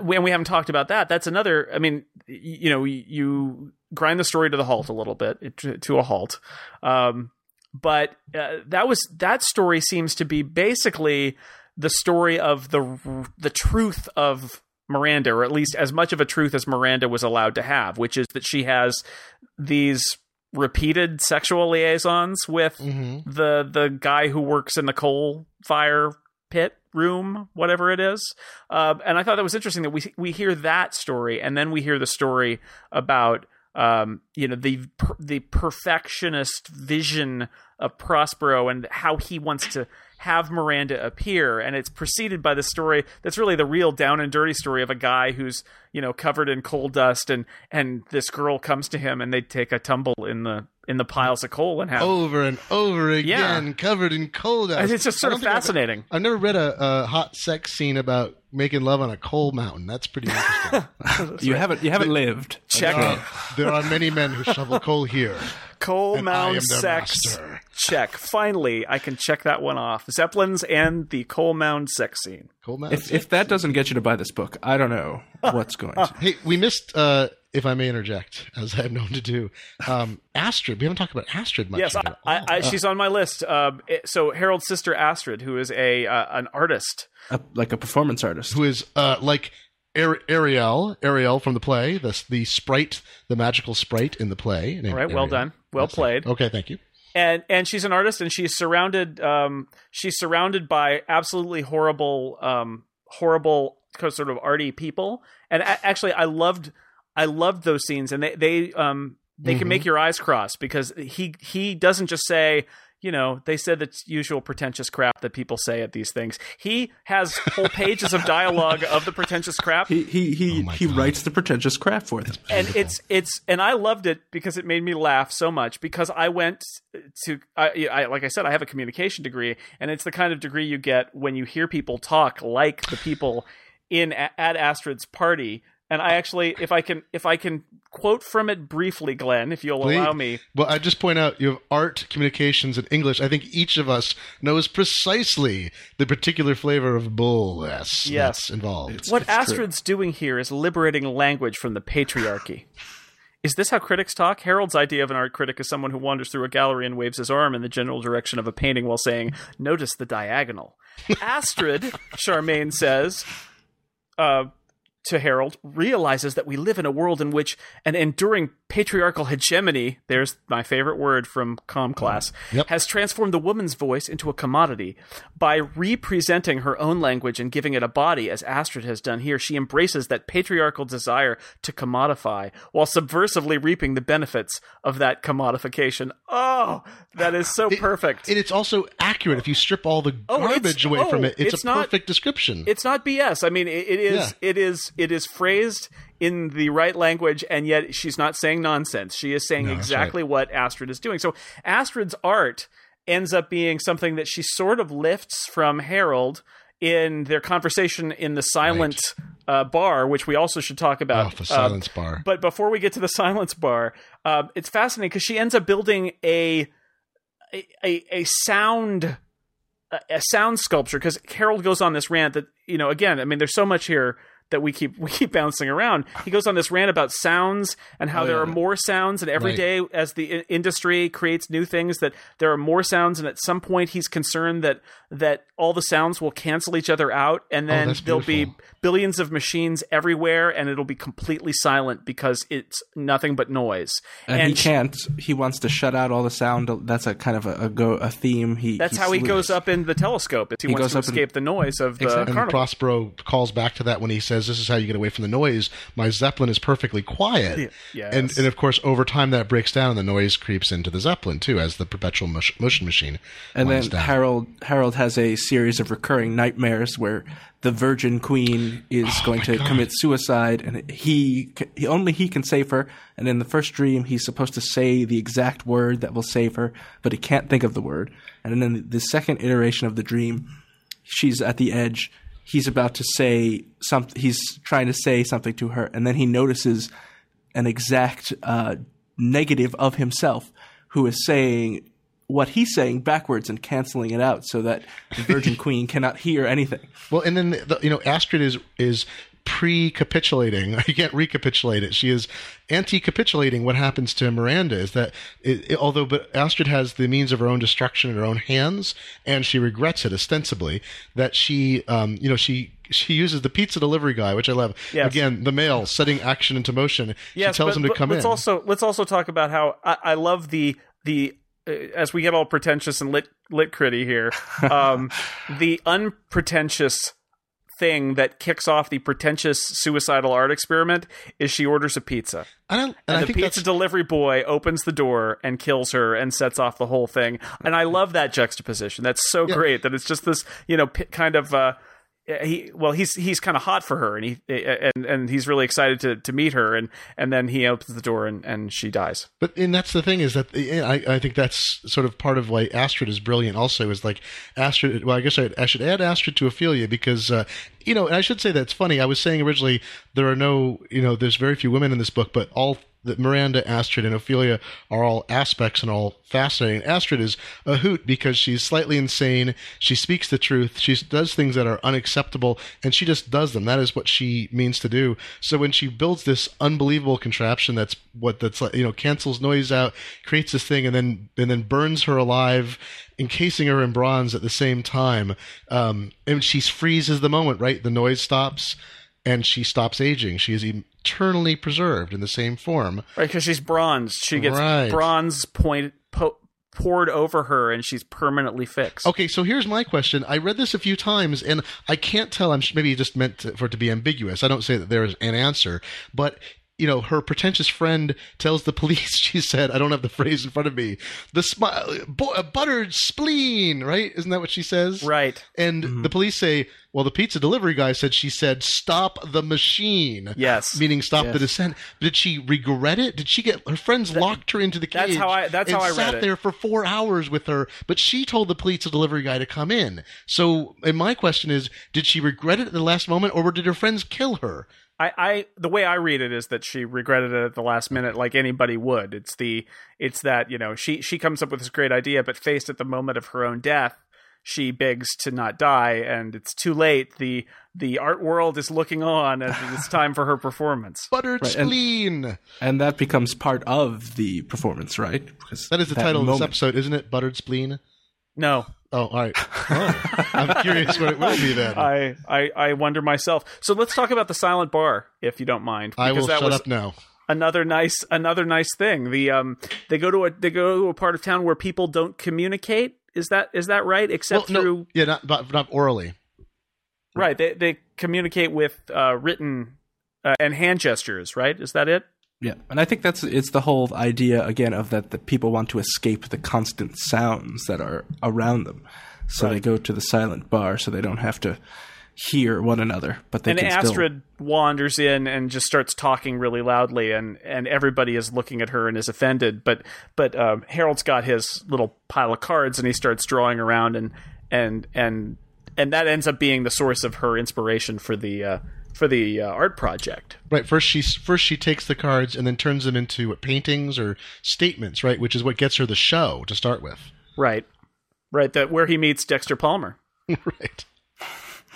we haven't talked about that. That's another. I mean, you grind the story to the halt a little bit, to a halt. But that story seems to be basically the story of the truth of Miranda, or at least as much of a truth as Miranda was allowed to have, which is that she has these repeated sexual liaisons with the guy who works in the coal fire pit room, whatever it is. And I thought that was interesting that we hear that story, and then we hear the story about the perfectionist vision of Prospero and how he wants to have Miranda appear, and it's preceded by the story that's really the real down and dirty story of a guy who's covered in coal dust, and this girl comes to him and they take a tumble in the piles of coal and have over and over again covered in coal dust. And it's just sort of fascinating. I've never read a hot sex scene about making love on a coal mountain. That's pretty interesting. You haven't lived. Check. There are many men who shovel coal here. Coal mound sex. Master. Check. Finally, I can check that one off. Zeppelins and the coal mound sex scene. If that doesn't get you to buy this book, I don't know what's going to. Hey, we missed, if I may interject, as I'm known to do, Astrid. We haven't talked about Astrid much. Yes, she's on my list. So Harold's sister, Astrid, who is an artist. Like a performance artist. Who is like Ariel from the play, the sprite, the magical sprite in the play. All right, Ariel. Well done. Well played. Okay, thank you. And she's an artist, and she's surrounded by absolutely horrible sort of arty people. And actually, I loved those scenes, and they can make your eyes cross, because he doesn't just say, they said the usual pretentious crap that people say at these things. He has whole pages of dialogue of the pretentious crap. He writes the pretentious crap for them. And and I loved it because it made me laugh so much, because I went to, I like I said, I have a communication degree, and it's the kind of degree you get when you hear people talk like the people at Astrid's party. And I actually, if I can quote from it briefly, Glenn, if you'll allow me. Well, I just point out you have art, communications, and English. I think each of us knows precisely the particular flavor of bull that's involved. What Astrid's doing here is liberating language from the patriarchy. Is this how critics talk? Harold's idea of an art critic is someone who wanders through a gallery and waves his arm in the general direction of a painting while saying, "Notice the diagonal." Astrid, Charmaine says, to Harold, realizes that we live in a world in which an enduring patriarchal hegemony, there's my favorite word from comm class, has transformed the woman's voice into a commodity. By representing her own language and giving it a body, as Astrid has done here, she embraces that patriarchal desire to commodify, while subversively reaping the benefits of that commodification. Oh, that is so perfect. And it's also accurate if you strip all the garbage away from it. It's a perfect description. It's not BS. I mean, it is phrased in the right language, and yet she's not saying nonsense. She is saying exactly what Astrid is doing. So Astrid's art ends up being something that she sort of lifts from Harold in their conversation in the silent bar, which we also should talk about. Oh, the silence bar. But before we get to the silence bar, it's fascinating because she ends up building a sound sculpture, because Harold goes on this rant that, again, I mean, there's so much here that we keep bouncing around. He goes on this rant about sounds and how there are more sounds, and every day as the industry creates new things, that there are more sounds. And at some point he's concerned that all the sounds will cancel each other out. And then there'll be billions of machines everywhere and it'll be completely silent because it's nothing but noise. And he can't, he wants to shut out all the sound. That's a kind of a theme. That's how he goes up in the telescope. He wants to escape the noise of the carnival. And Prospero calls back to that when he says, this is how you get away from the noise. My Zeppelin is perfectly quiet. Yeah. Yes. And of course, over time that breaks down and the noise creeps into the Zeppelin too, as the perpetual motion machine. And then Harold has a series of recurring nightmares where the Virgin Queen is going to commit suicide, and he only can save her. And in the first dream, he's supposed to say the exact word that will save her, but he can't think of the word. And then the second iteration of the dream, she's at the edge. He's about to say something. He's trying to say something to her, and then he notices an exact negative of himself, who is saying what he's saying backwards and canceling it out so that the Virgin Queen cannot hear anything. Well, and then Astrid is pre-capitulating. You can't recapitulate it. She is anti-capitulating. What happens to Miranda is that although Astrid has the means of her own destruction in her own hands, and she regrets it ostensibly that she she uses the pizza delivery guy, which I love. Yes. Again, the male setting action into motion. Yes, she tells him to come in. Let's also talk about how I love the as we get all pretentious and lit critty here, the unpretentious thing that kicks off the pretentious suicidal art experiment is she orders a pizza. I think the pizza delivery boy opens the door and kills her and sets off the whole thing. And I love that juxtaposition. That's so great that it's just this, kind of he's kind of hot for her, and he and he's really excited to meet her, and then he opens the door and she dies. But and that's the thing is that I think that's sort of part of why Astrid is brilliant. Also, is like Astrid. Well, I guess I should add Astrid to Ophelia because and I should say that's funny. I was saying originally there are no there's very few women in this book, but all. That Miranda, Astrid, and Ophelia are all aspects and all fascinating. Astrid is a hoot because she's slightly insane. She speaks the truth. She does things that are unacceptable, and she just does them. That is what she means to do. So when she builds this unbelievable contraption, that's cancels noise out, creates this thing, and then burns her alive, encasing her in bronze at the same time, and she freezes the moment. Right, the noise stops. And she stops aging. She is eternally preserved in the same form. Right, because she's bronze. She gets bronze poured over her, and she's permanently fixed. Okay, so here's my question. I read this a few times, and I can't tell. Maybe you just meant for it to be ambiguous. I don't say that there is an answer, but... her pretentious friend tells the police, she said, I don't have the phrase in front of me, a buttered spleen, right? Isn't that what she says? Right. And the police say, well, the pizza delivery guy said she said, stop the machine. Yes. Meaning stop the descent. Did she regret it? Did she get her friends locked her into the cage? That's how I read it. And sat there for 4 hours with her, but she told the pizza delivery guy to come in. So, and my question is, did she regret it at the last moment, or did her friends kill her? The way I read it is that she regretted it at the last minute, like anybody would. It's that she comes up with this great idea, but faced at the moment of her own death, she begs to not die, and it's too late. The art world is looking on, and it's time for her performance. Buttered spleen, and that becomes part of the performance, right? Because that is the title of this episode, isn't it? Buttered spleen. No. Oh, all right. Oh, I'm curious what it will be then. I wonder myself. So let's talk about the silent bar, if you don't mind. I will shut up now. Another nice thing. They go to a part of town where people don't communicate. Is that right? Except through not orally. Right. They communicate with written and hand gestures. Right. Is that it? Yeah, and I think it's the whole idea again of that the people want to escape the constant sounds that are around them, so they go to the silent bar so they don't have to hear one another. But they Astrid wanders in and just starts talking really loudly, and everybody is looking at her and is offended. But Harold's got his little pile of cards and he starts drawing around, and that ends up being the source of her inspiration for the. For the art project. Right. First she takes the cards and then turns them into paintings or statements, right? Which is what gets her the show to start with. Right. Where he meets Dexter Palmer. Right.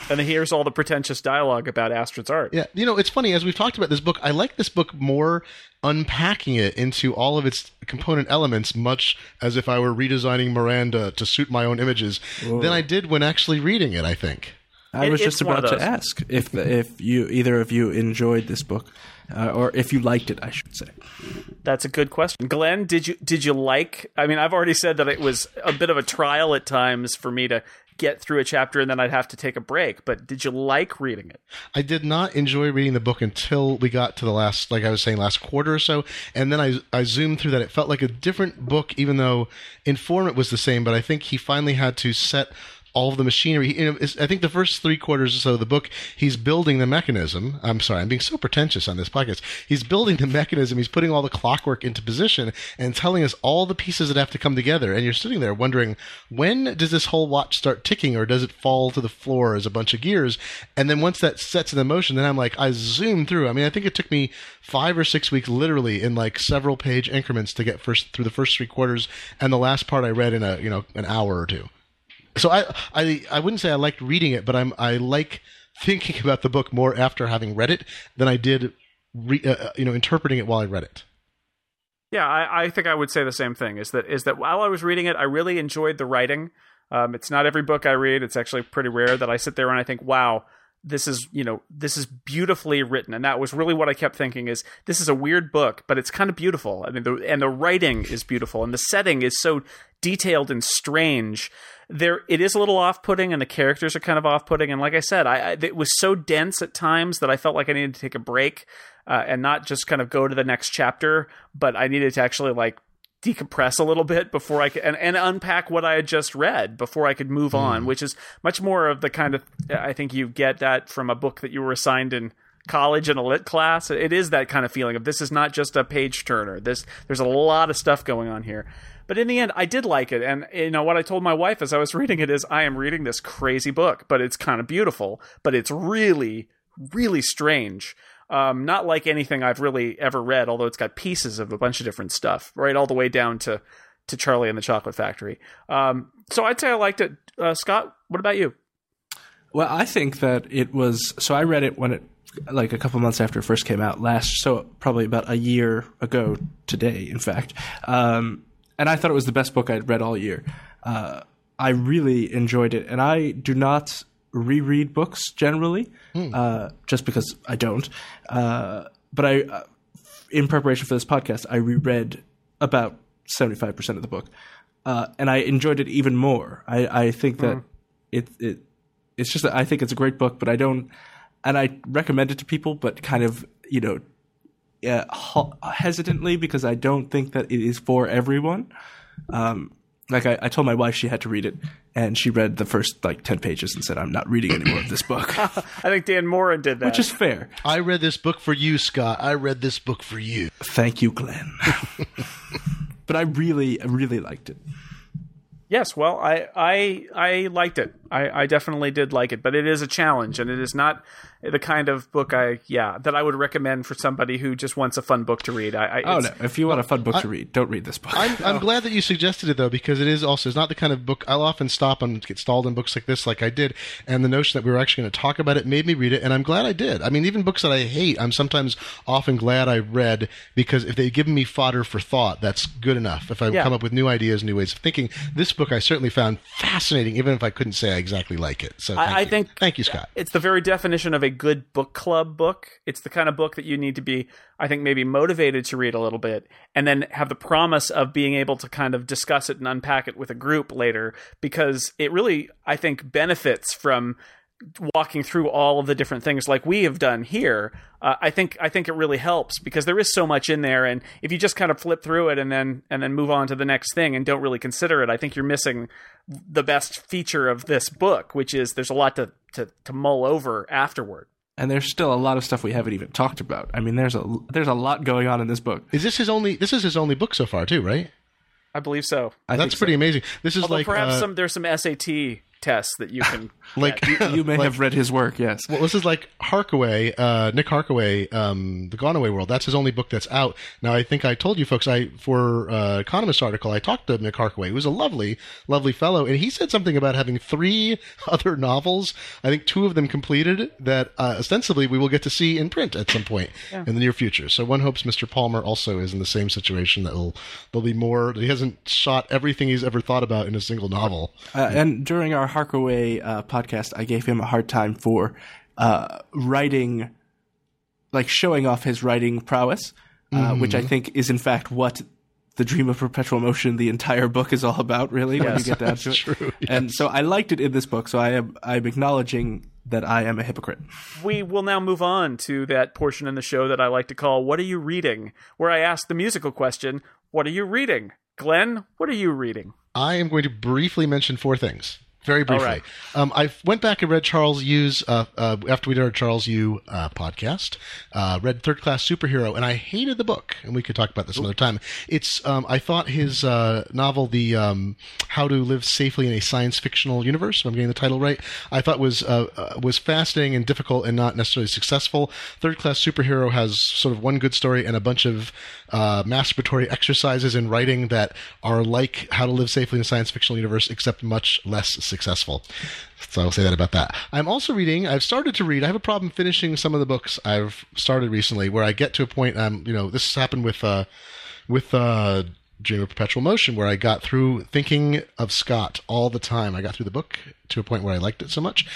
And here's all the pretentious dialogue about Astrid's art. Yeah, you know, it's funny, as we've talked about this book, I like this book more unpacking it into all of its component elements, much as if I were redesigning Miranda to suit my own images, than I did when actually reading it, I think. I was just about to ask if you either of you enjoyed this book, or if you liked it, I should say. That's a good question, Glenn. Did you like? I mean, I've already said that it was a bit of a trial at times for me to get through a chapter, and then I'd have to take a break. But did you like reading it? I did not enjoy reading the book until we got to the last, like I was saying, last quarter or so. And then I zoomed through that. It felt like a different book, even though Informant was the same. But I think he finally had to set all of the machinery. You know, I think the first three quarters or so of the book, he's building the mechanism. I'm sorry, I'm being so pretentious on this podcast. He's building the mechanism. He's putting all the clockwork into position and telling us all the pieces that have to come together. And you're sitting there wondering, when does this whole watch start ticking, or does it fall to the floor as a bunch of gears? And then once that sets in motion, then I'm like, I zoom through. I mean, I think it took me 5 or 6 weeks, literally in like several page increments, to get through the first three quarters. And the last part I read in an hour or two. So I wouldn't say I liked reading it, but I like thinking about the book more after having read it than I did interpreting it while I read it. Yeah, I think I would say the same thing. Is that while I was reading it, I really enjoyed the writing. It's not every book I read. It's actually pretty rare that I sit there and I think, wow, this is beautifully written. And that was really what I kept thinking, is this is a weird book, but it's kind of beautiful. I mean, the writing is beautiful, and the setting is so detailed and strange. It is a little off-putting, and the characters are kind of off-putting. And like I said, it was so dense at times that I felt like I needed to take a break and not just kind of go to the next chapter, but I needed to actually like decompress a little bit before I could and unpack what I had just read before I could move on, which is much more of the kind of, I think you get that from a book that you were assigned in college in a lit class. It is that kind of feeling of, this is not just a page turner. There's a lot of stuff going on here. But in the end, I did like it. And, you know, what I told my wife as I was reading it is, I am reading this crazy book, but it's kind of beautiful, but it's really, really strange. Not like anything I've really ever read, although it's got pieces of a bunch of different stuff, right? All the way down to Charlie and the Chocolate Factory. So I'd say I liked it. Scott, what about you? Well, I think that it was, so I read it when it, like a couple months after it first came out last, so probably about a year ago today, in fact. And I thought it was the best book I'd read all year. I really enjoyed it. And I do not reread books generally, just because I don't. But I, in preparation for this podcast, I reread about 75% of the book. And I enjoyed it even more. I think that it's just that I think it's a great book, but I don't – and I recommend it to people, but kind of, you know – hesitantly, because I don't think that it is for everyone. I told my wife she had to read it, and she read the first like 10 pages and said, I'm not reading any more of this book. I think Dan Moren did that. Which is fair. I read this book for you, Scott. I read this book for you. Thank you, Glenn. But I really, really liked it. Yes, well, I liked it. I definitely did like it, but it is a challenge, and it is not the kind of book that I would recommend for somebody who just wants a fun book to read. If you want a fun book to read, don't read this book. I'm glad that you suggested it, though, because it's not the kind of book I'll often stop and get stalled in books like this, like I did, and the notion that we were actually going to talk about it made me read it, and I'm glad I did. I mean, even books that I hate, I'm often glad I read, because if they've given me fodder for thought, that's good enough. If I come up with new ideas, new ways of thinking, this book I certainly found fascinating, even if I couldn't say I exactly like it. So thank you, Scott. It's the very definition of a good book club book. It's the kind of book that you need to be, I think, maybe motivated to read a little bit, and then have the promise of being able to kind of discuss it and unpack it with a group later, because it really, I think, benefits from walking through all of the different things like we have done here. I think it really helps, because there is so much in there, and if you just kind of flip through it and then move on to the next thing and don't really consider it, I think you're missing the best feature of this book, which is there's a lot to mull over afterward. And there's still a lot of stuff we haven't even talked about. I mean, there's a lot going on in this book. This is his only book so far too, right? I believe so. That's pretty amazing. This is, although like perhaps there's some SAT test that you can like. You may have read his work, yes. Well, this is like Harkaway, Nick Harkaway, The Gone Away World. That's his only book that's out now. I think I told you folks, for Economist article, I talked to Nick Harkaway, who was a lovely, lovely fellow, and he said something about having 3 other novels. I think 2 of them completed that ostensibly we will get to see in print at some point in the near future. So one hopes Mr. Palmer also is in the same situation, that there'll be more. He hasn't shot everything he's ever thought about in a single novel. And during our Harkaway podcast, I gave him a hard time for writing, like showing off his writing prowess, which I think is in fact what The Dream of Perpetual Motion, the entire book, is all about, really, when you get down to it. True, yes. And so I liked it in this book, so I'm acknowledging that I am a hypocrite. We will now move on to that portion in the show that I like to call What Are You Reading?, where I ask the musical question, what are you reading? Glenn, what are you reading? I am going to briefly mention 4 things. Very briefly. Right. I went back and read Charles Yu's, after we did our Charles Yu podcast, read Third Class Superhero, and I hated the book, and we could talk about this another time. It's, I thought his novel, the How to Live Safely in a Science Fictional Universe, if I'm getting the title right, I thought was fascinating and difficult and not necessarily successful. Third Class Superhero has sort of one good story and a bunch of masturbatory exercises in writing that are like How to Live Safely in a Science Fictional Universe, except much less successful. So I'll say that about that. I'm also reading, I've started to read, I have a problem finishing some of the books I've started recently, where I get to a point, this happened with Dream of Perpetual Motion, where I got through thinking of Scott all the time. I got through the book to a point where I liked it so much,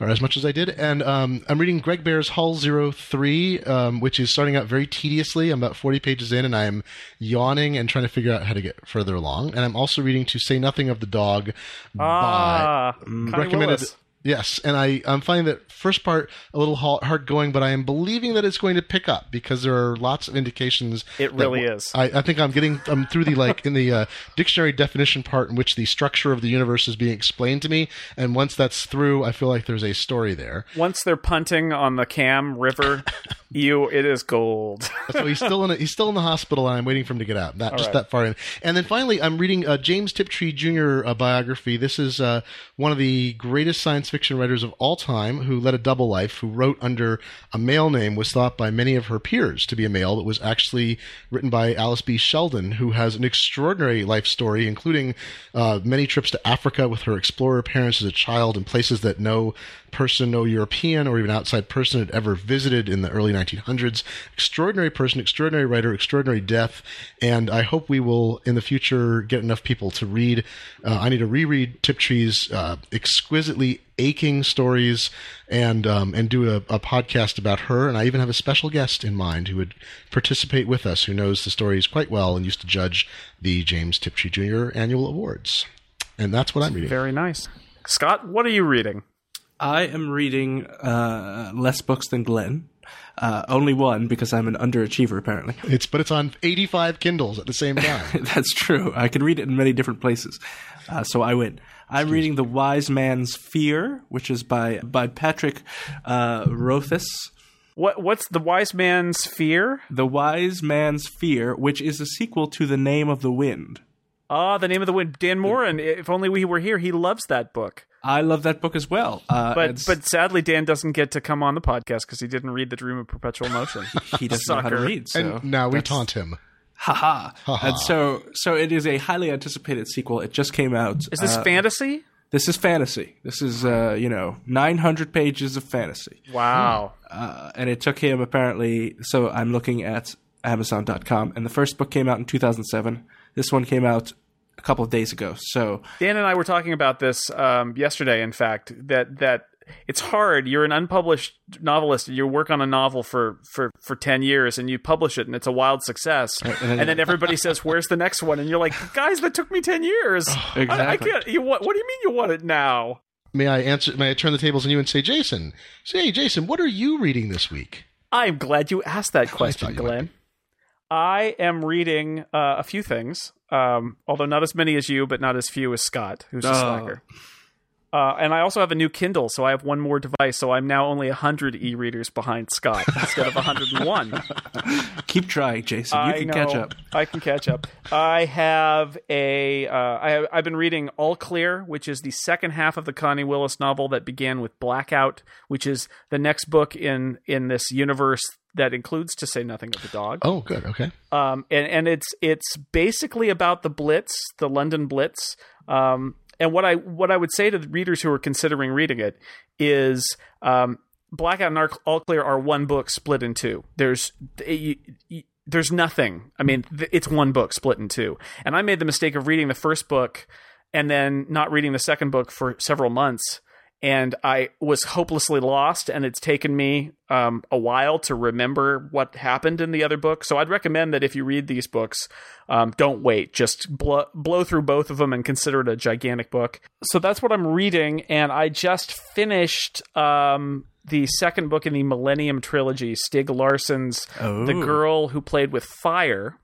or as much as I did. And I'm reading Greg Bear's Hull 03, which is starting out very tediously. I'm about 40 pages in, and I'm yawning and trying to figure out how to get further along. And I'm also reading To Say Nothing of the Dog by Connie Willis. Yes, and I'm finding that first part a little hard going, but I am believing that it's going to pick up because there are lots of indications. It really is. I think I'm through the in the dictionary definition part in which the structure of the universe is being explained to me, and once that's through, I feel like there's a story there. Once they're punting on the Cam River, it is gold. So he's still in the hospital, and I'm waiting for him to get out. Not all just right. That far in. And then finally, I'm reading James Tiptree Jr. Biography. This is one of the greatest science fiction writers of all time, who led a double life, who wrote under a male name, was thought by many of her peers to be a male. It was actually written by Alice B. Sheldon, who has an extraordinary life story, including many trips to Africa with her explorer parents as a child, and places that no European or even outside person had ever visited in the early 1900s. Extraordinary person, extraordinary writer, extraordinary death, and I hope we will in the future get enough people to read. I need to reread Tiptree's exquisitely aching stories and do a podcast about her. And I even have a special guest in mind who would participate with us, who knows the stories quite well and used to judge the James Tiptree Jr. Annual Awards. And that's what I'm reading. Very nice. Scott, what are you reading? I am reading less books than Glenn. Only one, because I'm an underachiever, apparently. But it's on 85 Kindles at the same time. That's true. I can read it in many different places. So I win. I'm reading The Wise Man's Fear, which is by Patrick Rothfuss. What's The Wise Man's Fear? The Wise Man's Fear, which is a sequel to The Name of the Wind. The Name of the Wind. Dan Moren, if only we were here, he loves that book. I love that book as well. But sadly, Dan doesn't get to come on the podcast because he didn't read The Dream of Perpetual Motion. He doesn't know how to read. So and now we taunt him. Haha. And so it is a highly anticipated sequel. It just came out. Is this fantasy? This is fantasy. This is, 900 pages of fantasy. Wow. And it took him apparently – so I'm looking at Amazon.com. And the first book came out in 2007. This one came out a couple of days ago. So Dan and I were talking about this yesterday, in fact, that it's hard. You're an unpublished novelist. You work on a novel for 10 years and you publish it and it's a wild success. And then everybody says, where's the next one? And you're like, guys, that took me 10 years. Oh, exactly. I can't. What do you mean you want it now? May I turn the tables on you and say, Jason. Hey, Jason, what are you reading this week? I'm glad you asked that question, Glenn. I am reading a few things. Although not as many as you, but not as few as Scott, who's a slacker. And I also have a new Kindle, so I have one more device. So I'm now only 100 e-readers behind Scott instead of 101. Keep trying, Jason. You can catch up. I can catch up. I have a... I've been reading All Clear, which is the second half of the Connie Willis novel that began with Blackout, which is the next book in this universe that includes To Say Nothing of the Dog. Oh, good. Okay. And it's basically about the Blitz, the London Blitz. And what I would say to the readers who are considering reading it is Blackout and All Clear are one book split in two. There's nothing. I mean, it's one book split in two. And I made the mistake of reading the first book and then not reading the second book for several months. And I was hopelessly lost, and it's taken me a while to remember what happened in the other book. So I'd recommend that if you read these books, don't wait. Just blow through both of them and consider it a gigantic book. So that's what I'm reading, and I just finished the second book in the Millennium Trilogy, Stieg Larsson's The Girl Who Played with Fire.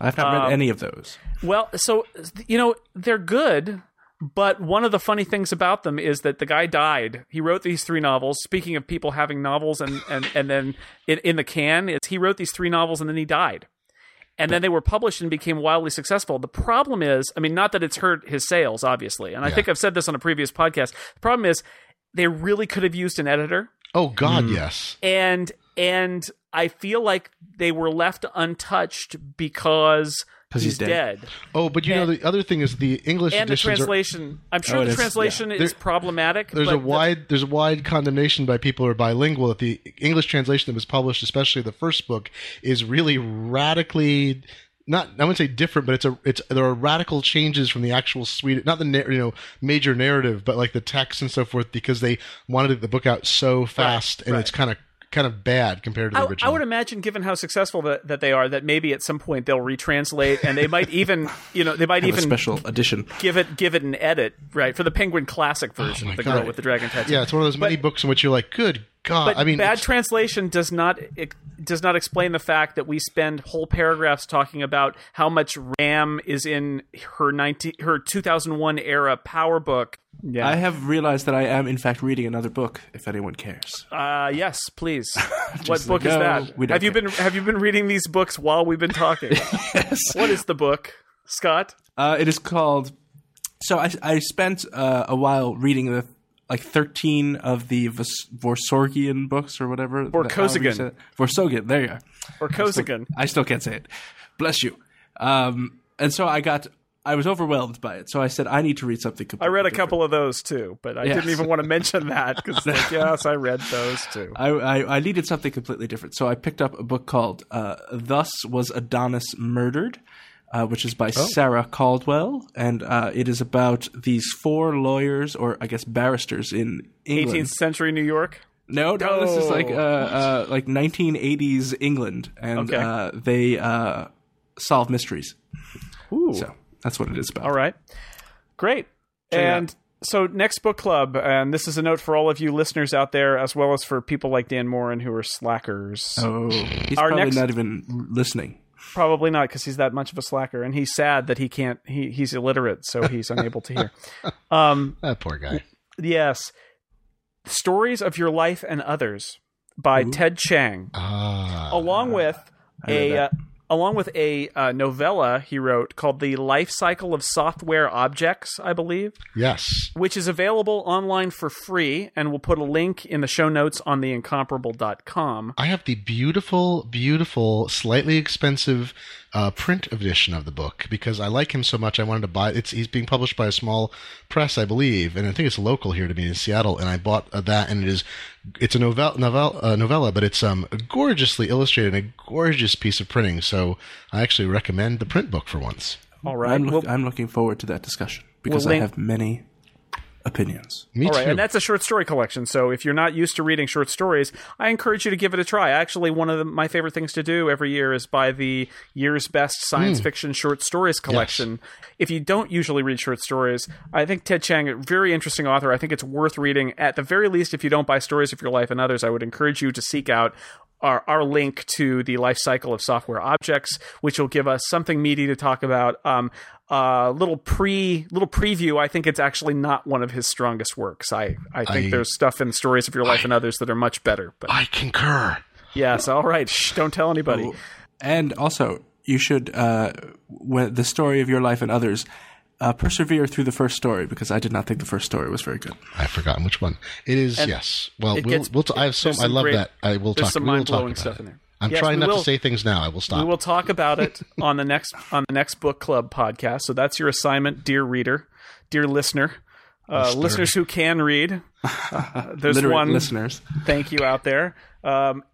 I've not read any of those. Well, so, you know, they're good. But one of the funny things about them is that the guy died. He wrote these three novels. Speaking of people having novels and then in the can, he wrote these three novels and then he died. And then they were published and became wildly successful. The problem is, I mean, not that it's hurt his sales, obviously. And I think I've said this on a previous podcast. The problem is they really could have used an editor. Oh, God, yes. And I feel like they were left untouched because... because he's dead. Oh, but you know, the other thing is the English and editions. And the translation. I'm sure the translation is problematic. There's a wide condemnation by people who are bilingual that the English translation that was published, especially the first book, is really radically... not, I wouldn't say different, but there are radical changes from the actual Swedish, not the major narrative, but like the text and so forth, because they wanted the book out so fast, and it's kind of bad compared to the original. I would imagine, given how successful that they are, that maybe at some point they'll retranslate, and they might even, you know, have a special edition. Give it an edit, right, for the Penguin Classic version of The Girl with the Dragon Tattoo. Yeah, it's one of those many books in which you're like, good God. But I mean, bad translation does not explain the fact that we spend whole paragraphs talking about how much RAM is in her 2001 era power book. Yeah. I have realized that I am, in fact, reading another book, if anyone cares. Yes, please. What book is that? Have you been reading these books while we've been talking? Yes. What is the book, Scott? It is called... So I spent a while reading the 13 of the Vorkosigan books or whatever. Vorkosigan. Vorkosigan. There you are. Vorkosigan. I still can't say it. Bless you. And so I was overwhelmed by it, so I said, I need to read something completely different. I read a couple of those, too, but I didn't even want to mention that, because, I read those, too. I needed something completely different, so I picked up a book called Thus Was Adonis Murdered, which is by Sarah Caldwell, and it is about these four lawyers, or I guess barristers, in England. 18th century New York? No, this is like 1980s England, and they solve mysteries. Ooh. So. That's what it is about. All right. Great. And so next book club, and this is a note for all of you listeners out there, as well as for people like Dan Moren who are slackers. Oh, he's probably not even listening. Probably not, because he's that much of a slacker, and he's sad that he can't. He's illiterate, so he's unable to hear. That poor guy. Yes. Stories of Your Life and Others by Ted Chiang, along with a novella he wrote called The Life Cycle of Software Objects, I believe. Yes. Which is available online for free, and we'll put a link in the show notes on theincomparable.com. I have the beautiful, beautiful, slightly expensive print edition of the book because I like him so much I wanted to buy it. He's being published by a small press, I believe, and I think it's local here to me in Seattle, and I bought that, and it's a novella, but it's gorgeously illustrated and a gorgeous piece of printing, so I actually recommend the print book for once. All right. I'm looking forward to that discussion because I have many opinions. Me too. All right, and that's a short story collection, so if you're not used to reading short stories, I encourage you to give it a try. Actually, one of my favorite things to do every year is buy the year's best science fiction short stories collection. Yes. If you don't usually read short stories, I think Ted Chiang, a very interesting author, I think it's worth reading. At the very least, if you don't buy Stories of Your Life and Others, I would encourage you to seek out our link to The Life Cycle of Software Objects, which will give us something meaty to talk about. little preview, I think it's actually not one of his strongest works. I think there's stuff in Stories of Your Life and Others that are much better. But I concur. Yes. All right. Shh, don't tell anybody. And also, you should, when the Story of Your Life and Others, persevere through the first story, because I did not think the first story was very good. I've forgotten which one it is. And yes. Well, I love great, that. I will talk. Some mind blowing stuff in there. I'm trying not to say things now. I will stop. We will talk about it on the next book club podcast. So that's your assignment, dear reader, dear listener, listeners who can read. There's literate one listeners. Thank you out there.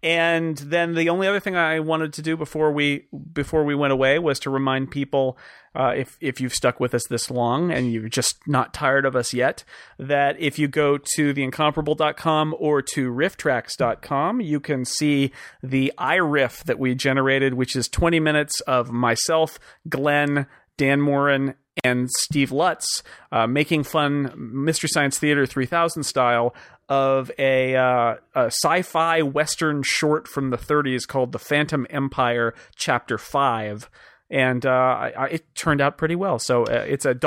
And then the only other thing I wanted to do before we went away was to remind people, if you've stuck with us this long and you're just not tired of us yet, that if you go to theincomparable.com or to rifftracks.com, you can see the iRiff that we generated, which is 20 minutes of myself, Glenn, Dan Moren, and Steve Lutz making fun Mystery Science Theater 3000 style of a sci-fi Western short from the 30s called The Phantom Empire, Chapter 5. And it turned out pretty well. So it's $1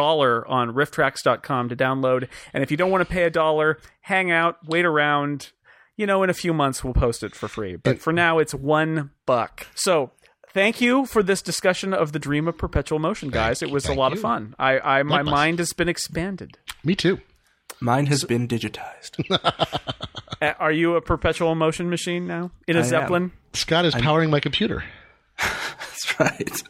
on rifftracks.com to download. And if you don't want to pay $1, hang out, wait around. You know, in a few months, we'll post it for free. But for now, it's $1. So thank you for this discussion of The Dream of Perpetual Motion, guys. It was a lot of fun. My mind has been expanded. Me too. Mine has been digitized. Are you a perpetual motion machine now? In a Zeppelin? Am. Scott is powering my computer. That's right.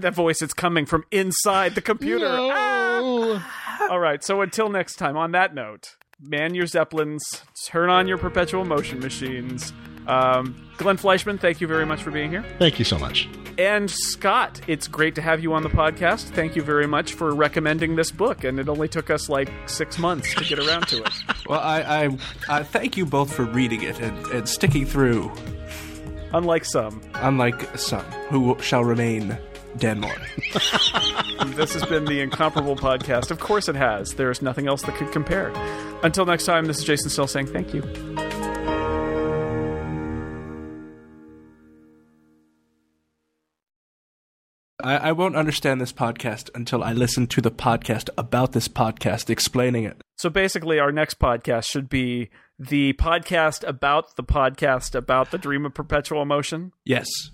That voice is coming from inside the computer. No. Ah! All right. So until next time, on that note, man your Zeppelins, turn on your perpetual motion machines. Glenn Fleischman, thank you very much for being here. Thank you so much. And Scott, it's great to have you on the podcast. Thank you very much for recommending this book, and it only took us like 6 months to get around to it. Well, I thank you both for reading it and sticking through. Unlike some, who shall remain Dan Moore. This has been The Incomparable Podcast. Of course it has. There is nothing else that could compare. Until next time, this is Jason Snell saying thank you. I won't understand this podcast until I listen to the podcast about this podcast explaining it. So basically, our next podcast should be the podcast about The Dream of Perpetual Motion? Yes.